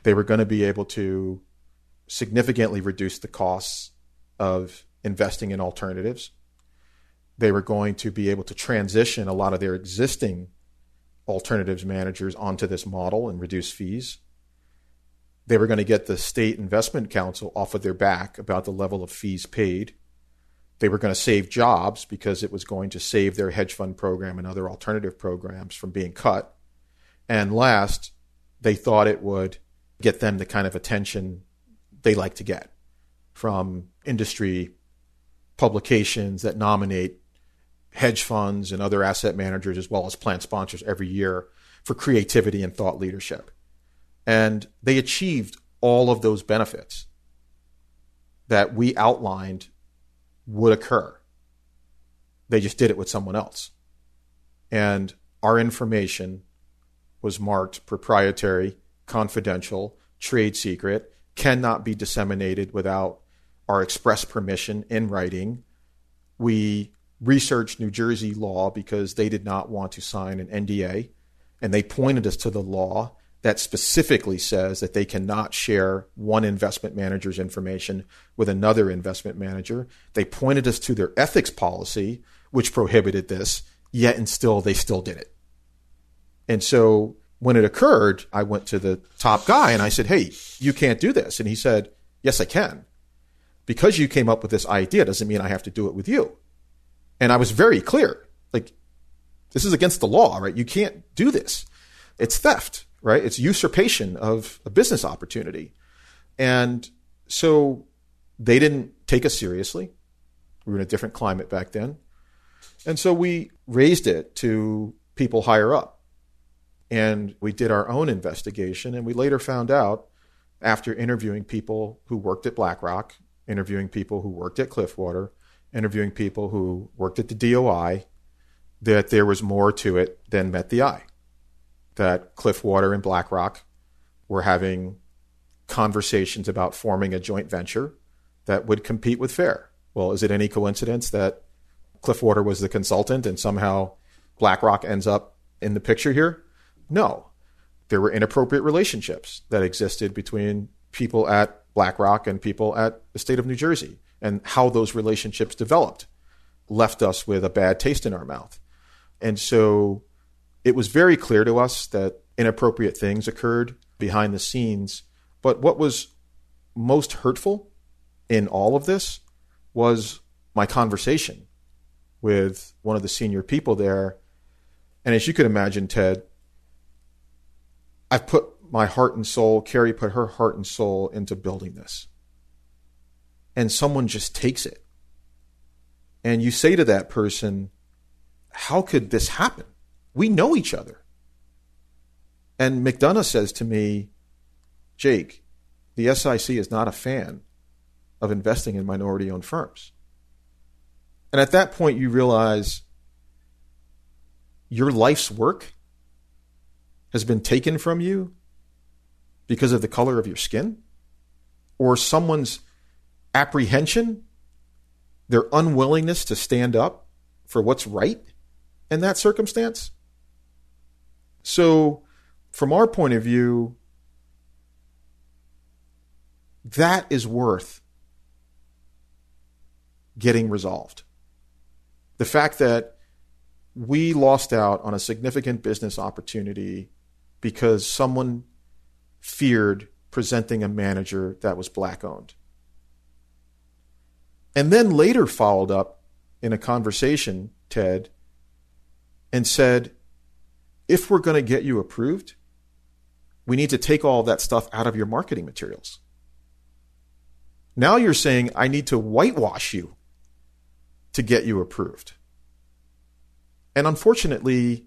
they were going to be able to significantly reduce the costs of investing in alternatives. They were going to be able to transition a lot of their existing alternatives managers onto this model and reduce fees. They were going to get the State Investment Council off of their back about the level of fees paid. They were going to save jobs because it was going to save their hedge fund program and other alternative programs from being cut. And last, they thought it would get them the kind of attention they like to get from industry publications that nominate hedge funds and other asset managers as well as plan sponsors every year for creativity and thought leadership. And they achieved all of those benefits that we outlined would occur. They just did it with someone else. And our information was marked proprietary, confidential, trade secret, cannot be disseminated without our express permission in writing. We researched New Jersey law because they did not want to sign an NDA, and they pointed us to the law that specifically says that they cannot share one investment manager's information with another investment manager. They pointed us to their ethics policy, which prohibited this, yet and still, they still did it. And so when it occurred, I went to the top guy and I said, hey, you can't do this. And he said, yes, I can. Because you came up with this idea doesn't mean I have to do it with you. And I was very clear, like, this is against the law, right? You can't do this. It's theft. Right? It's usurpation of a business opportunity. And so they didn't take us seriously. We were in a different climate back then. And so we raised it to people higher up. And we did our own investigation. And we later found out, after interviewing people who worked at BlackRock, interviewing people who worked at Cliffwater, interviewing people who worked at the DOI, that there was more to it than met the eye. That Cliffwater and BlackRock were having conversations about forming a joint venture that would compete with FAIR. Well, is it any coincidence that Cliffwater was the consultant and somehow BlackRock ends up in the picture here? No. There were inappropriate relationships that existed between people at BlackRock and people at the state of New Jersey, and how those relationships developed left us with a bad taste in our mouth. And so it was very clear to us that inappropriate things occurred behind the scenes. But what was most hurtful in all of this was my conversation with one of the senior people there. And as you could imagine, Ted, I've put my heart and soul, Carrie put her heart and soul into building this. And someone just takes it. And you say to that person, how could this happen? We know each other. And McDonough says to me, Jake, the SIC is not a fan of investing in minority-owned firms. And at that point, you realize your life's work has been taken from you because of the color of your skin, or someone's apprehension, their unwillingness to stand up for what's right in that circumstance. So from our point of view, that is worth getting resolved. The fact that we lost out on a significant business opportunity because someone feared presenting a manager that was Black-owned. And then later followed up in a conversation, Ted, and said, if we're going to get you approved, we need to take all that stuff out of your marketing materials. Now you're saying I need to whitewash you to get you approved. And unfortunately,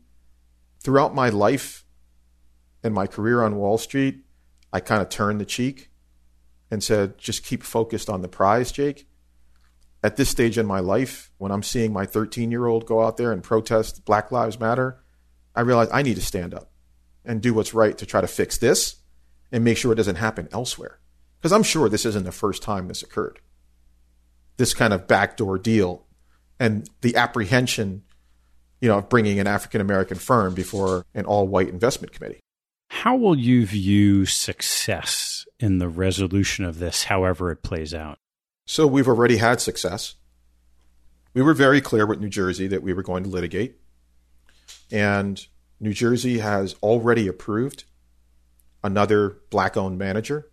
throughout my life and my career on Wall Street, I kind of turned the cheek and said, just keep focused on the prize, Jake. At this stage in my life, when I'm seeing my 13-year-old go out there and protest Black Lives Matter, I realize I need to stand up and do what's right to try to fix this and make sure it doesn't happen elsewhere. Because I'm sure this isn't the first time this occurred, this kind of backdoor deal and the apprehension, of bringing an African-American firm before an all-white investment committee. How will you view success in the resolution of this, however it plays out? So we've already had success. We were very clear with New Jersey that we were going to litigate. And New Jersey has already approved another Black-owned manager.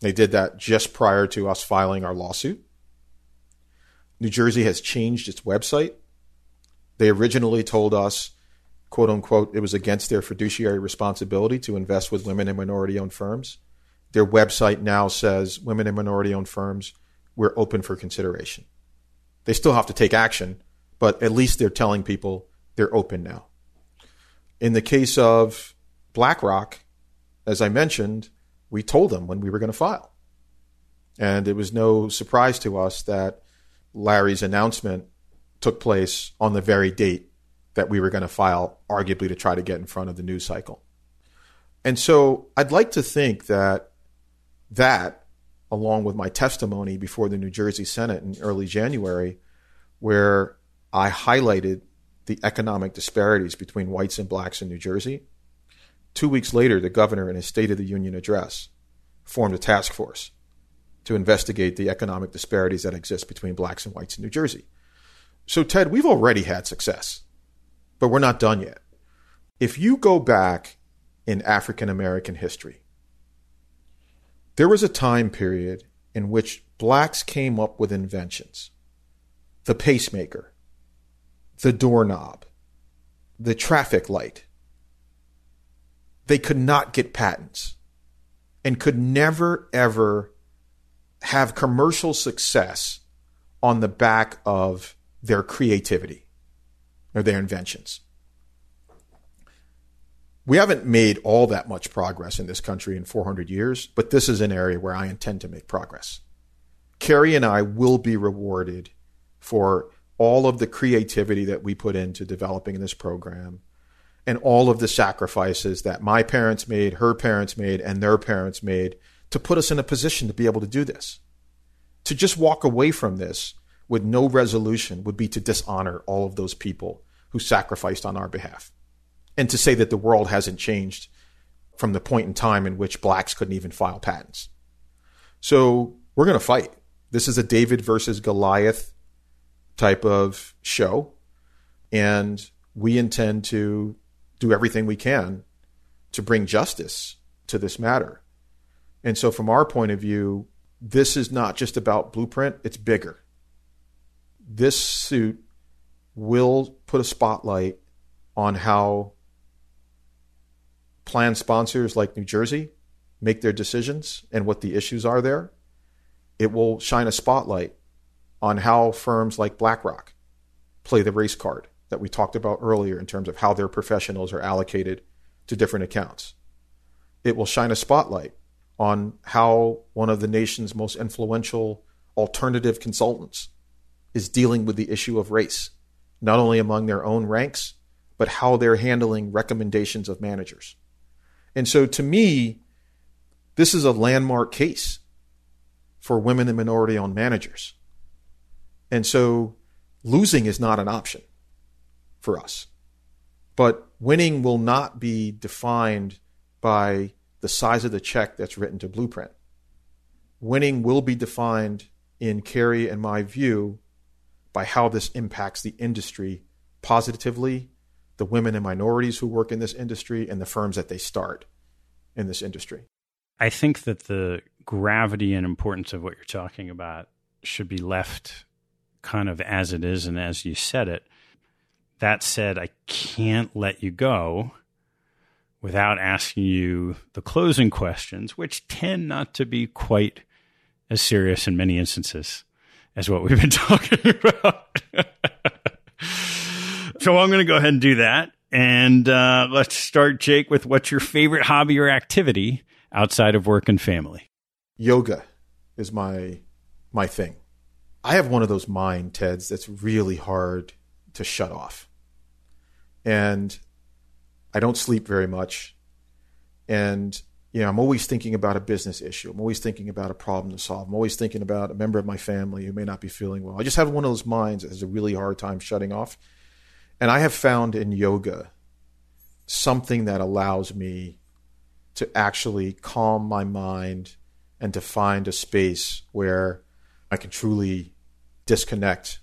They did that just prior to us filing our lawsuit. New Jersey has changed its website. They originally told us, quote unquote, it was against their fiduciary responsibility to invest with women and minority-owned firms. Their website now says, women and minority-owned firms, we're open for consideration. They still have to take action, but at least they're telling people they're open now. In the case of BlackRock, as I mentioned, we told them when we were going to file. And it was no surprise to us that Larry's announcement took place on the very date that we were going to file, arguably to try to get in front of the news cycle. And so I'd like to think that, along with my testimony before the New Jersey Senate in early January, where I highlighted the economic disparities between whites and blacks in New Jersey, 2 weeks later, the governor in his State of the Union address formed a task force to investigate the economic disparities that exist between blacks and whites in New Jersey. So, Ted, we've already had success, but we're not done yet. If you go back in African American history, there was a time period in which blacks came up with inventions. The pacemaker, the doorknob, the traffic light. They could not get patents and could never, ever have commercial success on the back of their creativity or their inventions. We haven't made all that much progress in this country in 400 years, but this is an area where I intend to make progress. Carrie and I will be rewarded for all of the creativity that we put into developing this program and all of the sacrifices that my parents made, her parents made, and their parents made to put us in a position to be able to do this. To just walk away from this with no resolution would be to dishonor all of those people who sacrificed on our behalf. And to say that the world hasn't changed from the point in time in which blacks couldn't even file patents. So we're going to fight. This is a David versus Goliath type of show. And we intend to do everything we can to bring justice to this matter. And so from our point of view, this is not just about Blueprint, it's bigger. This suit will put a spotlight on how plan sponsors like New Jersey make their decisions and what the issues are there. It will shine a spotlight on how firms like BlackRock play the race card that we talked about earlier in terms of how their professionals are allocated to different accounts. It will shine a spotlight on how one of the nation's most influential alternative consultants is dealing with the issue of race, not only among their own ranks, but how they're handling recommendations of managers. And so to me, this is a landmark case for women and minority-owned managers. And so losing is not an option for us. But winning will not be defined by the size of the check that's written to Blueprint. Winning will be defined, in Carrie and my view, by how this impacts the industry positively, the women and minorities who work in this industry, and the firms that they start in this industry. I think that the gravity and importance of what you're talking about should be left kind of as it is and as you said it. That said, I can't let you go without asking you the closing questions, which tend not to be quite as serious in many instances as what we've been talking about. So I'm going to go ahead and do that. And let's start, Jake, with what's your favorite hobby or activity outside of work and family? Yoga is my thing. I have one of those mind, Teds, that's really hard to shut off. And I don't sleep very much. And, you know, I'm always thinking about a business issue. I'm always thinking about a problem to solve. I'm always thinking about a member of my family who may not be feeling well. I just have one of those minds that has a really hard time shutting off. And I have found in yoga something that allows me to actually calm my mind and to find a space where I can truly disconnect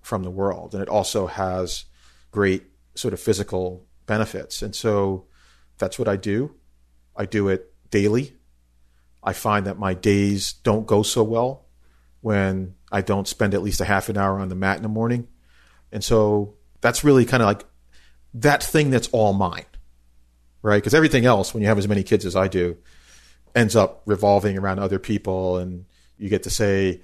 from the world. And it also has great sort of physical benefits. And so that's what I do. I do it daily. I find that my days don't go so well when I don't spend at least a half an hour on the mat in the morning. And so that's really kind of like that thing that's all mine, right? Because everything else, when you have as many kids as I do, ends up revolving around other people. And you get to say,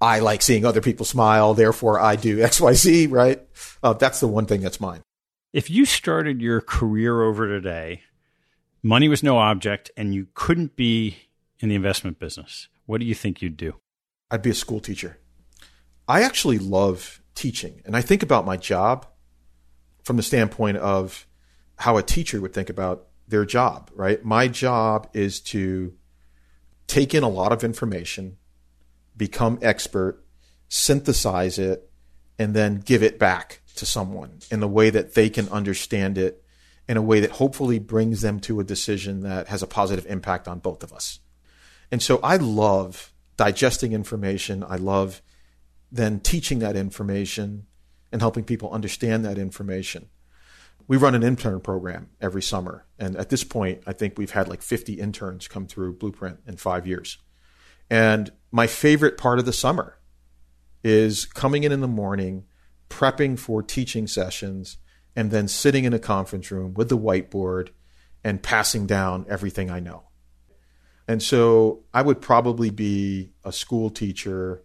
I like seeing other people smile, therefore I do X, Y, Z, right? That's the one thing that's mine. If you started your career over today, money was no object, and you couldn't be in the investment business, what do you think you'd do? I'd be a school teacher. I actually love teaching. And I think about my job from the standpoint of how a teacher would think about their job, right? My job is to take in a lot of information, become expert, synthesize it, and then give it back to someone in the way that they can understand it in a way that hopefully brings them to a decision that has a positive impact on both of us. And so I love digesting information. I love then teaching that information and helping people understand that information. We run an intern program every summer. And at this point, I think we've had like 50 interns come through Blueprint in 5 years. And my favorite part of the summer is coming in the morning, prepping for teaching sessions, and then sitting in a conference room with the whiteboard and passing down everything I know. And so I would probably be a school teacher.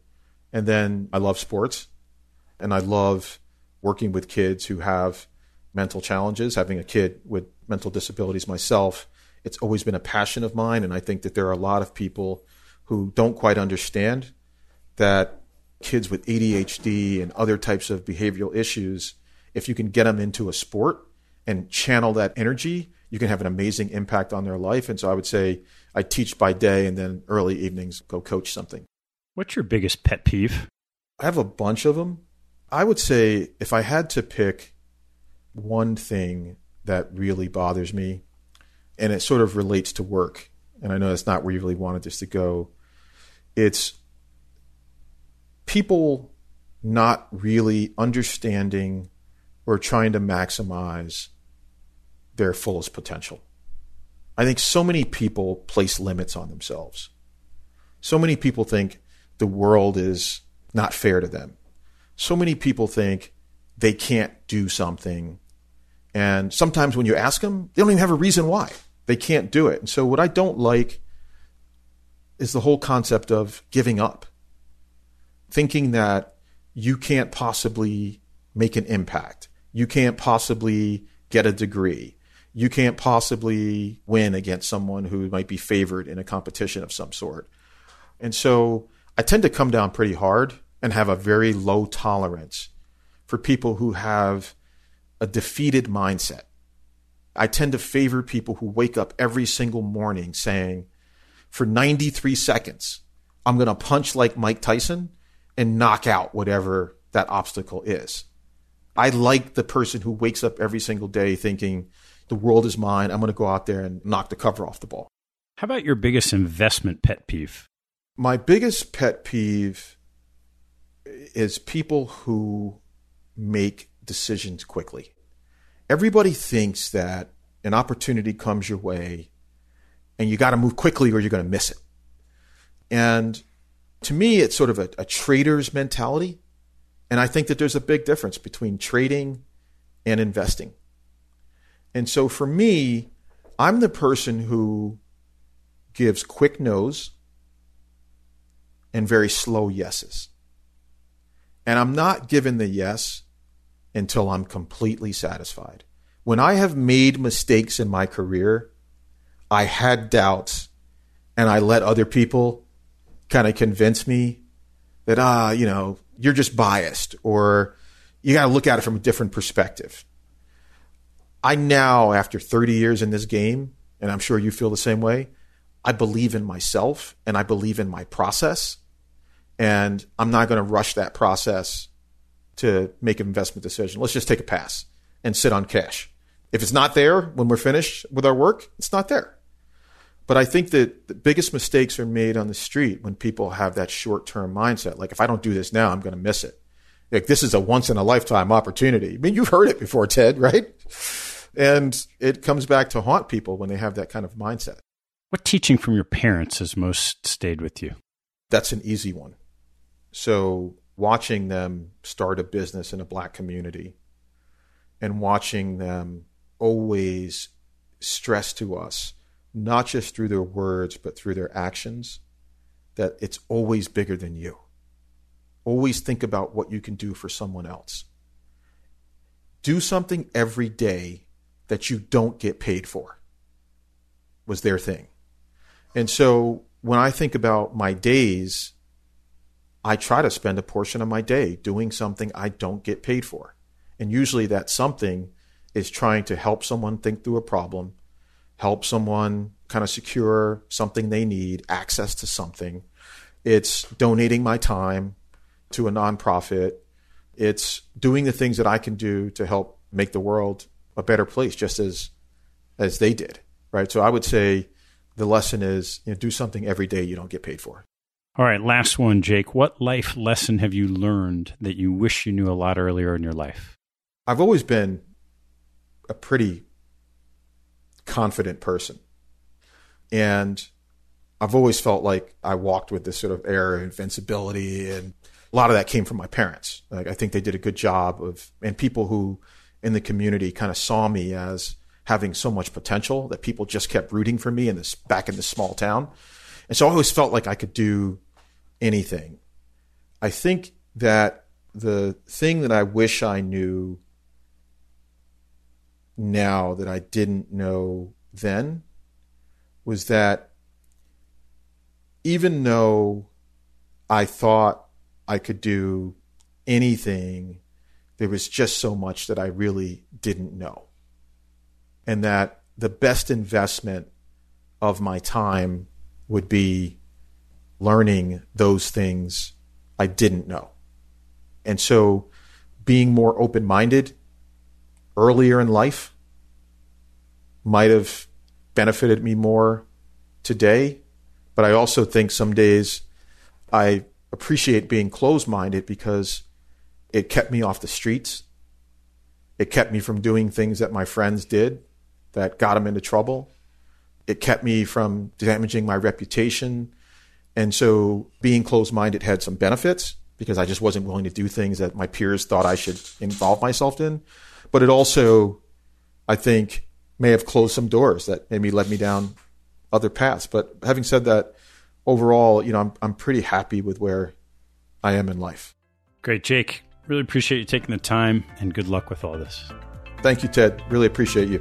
And then I love sports, and I love working with kids who have mental challenges. Having a kid with mental disabilities myself, it's always been a passion of mine. And I think that there are a lot of people who don't quite understand that kids with ADHD and other types of behavioral issues, if you can get them into a sport and channel that energy, you can have an amazing impact on their life. And so I would say I teach by day and then early evenings go coach something. What's your biggest pet peeve? I have a bunch of them. I would say if I had to pick one thing that really bothers me, and it sort of relates to work, and I know that's not where you really wanted this to go, it's people not really understanding or trying to maximize their fullest potential. I think so many people place limits on themselves. So many people think the world is not fair to them. So many people think they can't do something. And sometimes when you ask them, they don't even have a reason why they can't do it. And so what I don't like is the whole concept of giving up, thinking that you can't possibly make an impact. You can't possibly get a degree. You can't possibly win against someone who might be favored in a competition of some sort. And so I tend to come down pretty hard and have a very low tolerance for people who have a defeated mindset. I tend to favor people who wake up every single morning saying, for 93 seconds, I'm going to punch like Mike Tyson and knock out whatever that obstacle is. I like the person who wakes up every single day thinking, the world is mine. I'm going to go out there and knock the cover off the ball. How about your biggest investment pet peeve? My biggest pet peeve is people who make decisions quickly. Everybody thinks that an opportunity comes your way and you got to move quickly or you're going to miss it. And to me, it's sort of a trader's mentality. And I think that there's a big difference between trading and investing. And so for me, I'm the person who gives quick no's and very slow yeses. And I'm not given the yes until I'm completely satisfied. When I have made mistakes in my career, I had doubts and I let other people kind of convince me that, you're just biased or you got to look at it from a different perspective. I now, after 30 years in this game, and I'm sure you feel the same way, I believe in myself and I believe in my process. And I'm not going to rush that process to make an investment decision. Let's just take a pass and sit on cash. If it's not there when we're finished with our work, it's not there. But I think that the biggest mistakes are made on the street when people have that short-term mindset. Like, if I don't do this now, I'm going to miss it. Like, this is a once-in-a-lifetime opportunity. I mean, you've heard it before, Ted, right? And it comes back to haunt people when they have that kind of mindset. What teaching from your parents has most stayed with you? That's an easy one. So watching them start a business in a Black community and watching them always stress to us, not just through their words, but through their actions, that it's always bigger than you. Always think about what you can do for someone else. Do something every day that you don't get paid for was their thing. And so when I think about my days, I try to spend a portion of my day doing something I don't get paid for. And usually that something is trying to help someone think through a problem, help someone kind of secure something they need, access to something. It's donating my time to a nonprofit. It's doing the things that I can do to help make the world a better place, just as they did, right? So I would say the lesson is, do something every day you don't get paid for. All right, last one, Jake. What life lesson have you learned that you wish you knew a lot earlier in your life? I've always been a pretty confident person. And I've always felt like I walked with this sort of air of invincibility. And a lot of that came from my parents. Like, I think they did a good job of, and people who in the community kind of saw me as having so much potential that people just kept rooting for me back in this small town. And so I always felt like I could do anything. I think that the thing that I wish I knew now that I didn't know then was that even though I thought I could do anything, there was just so much that I really didn't know. And that the best investment of my time would be learning those things I didn't know. And so being more open-minded earlier in life might have benefited me more today. But I also think some days I appreciate being closed-minded because it kept me off the streets. It kept me from doing things that my friends did that got them into trouble. It kept me from damaging my reputation. And so being closed-minded had some benefits because I just wasn't willing to do things that my peers thought I should involve myself in. But it also, I think, may have closed some doors that maybe led me down other paths. But having said that, overall, I'm pretty happy with where I am in life. Great, Jake. Really appreciate you taking the time and good luck with all this. Thank you, Ted. Really appreciate you.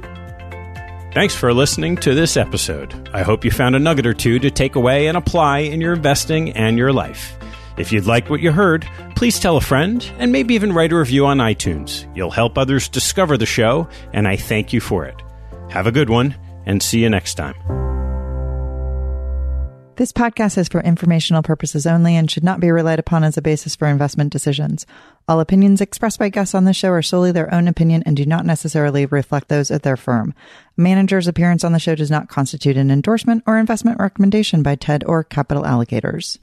Thanks for listening to this episode. I hope you found a nugget or two to take away and apply in your investing and your life. If you'd liked what you heard, please tell a friend and maybe even write a review on iTunes. You'll help others discover the show, and I thank you for it. Have a good one, and see you next time. This podcast is for informational purposes only and should not be relied upon as a basis for investment decisions. All opinions expressed by guests on this show are solely their own opinion and do not necessarily reflect those of their firm. A manager's appearance on the show does not constitute an endorsement or investment recommendation by TED or Capital Allocators.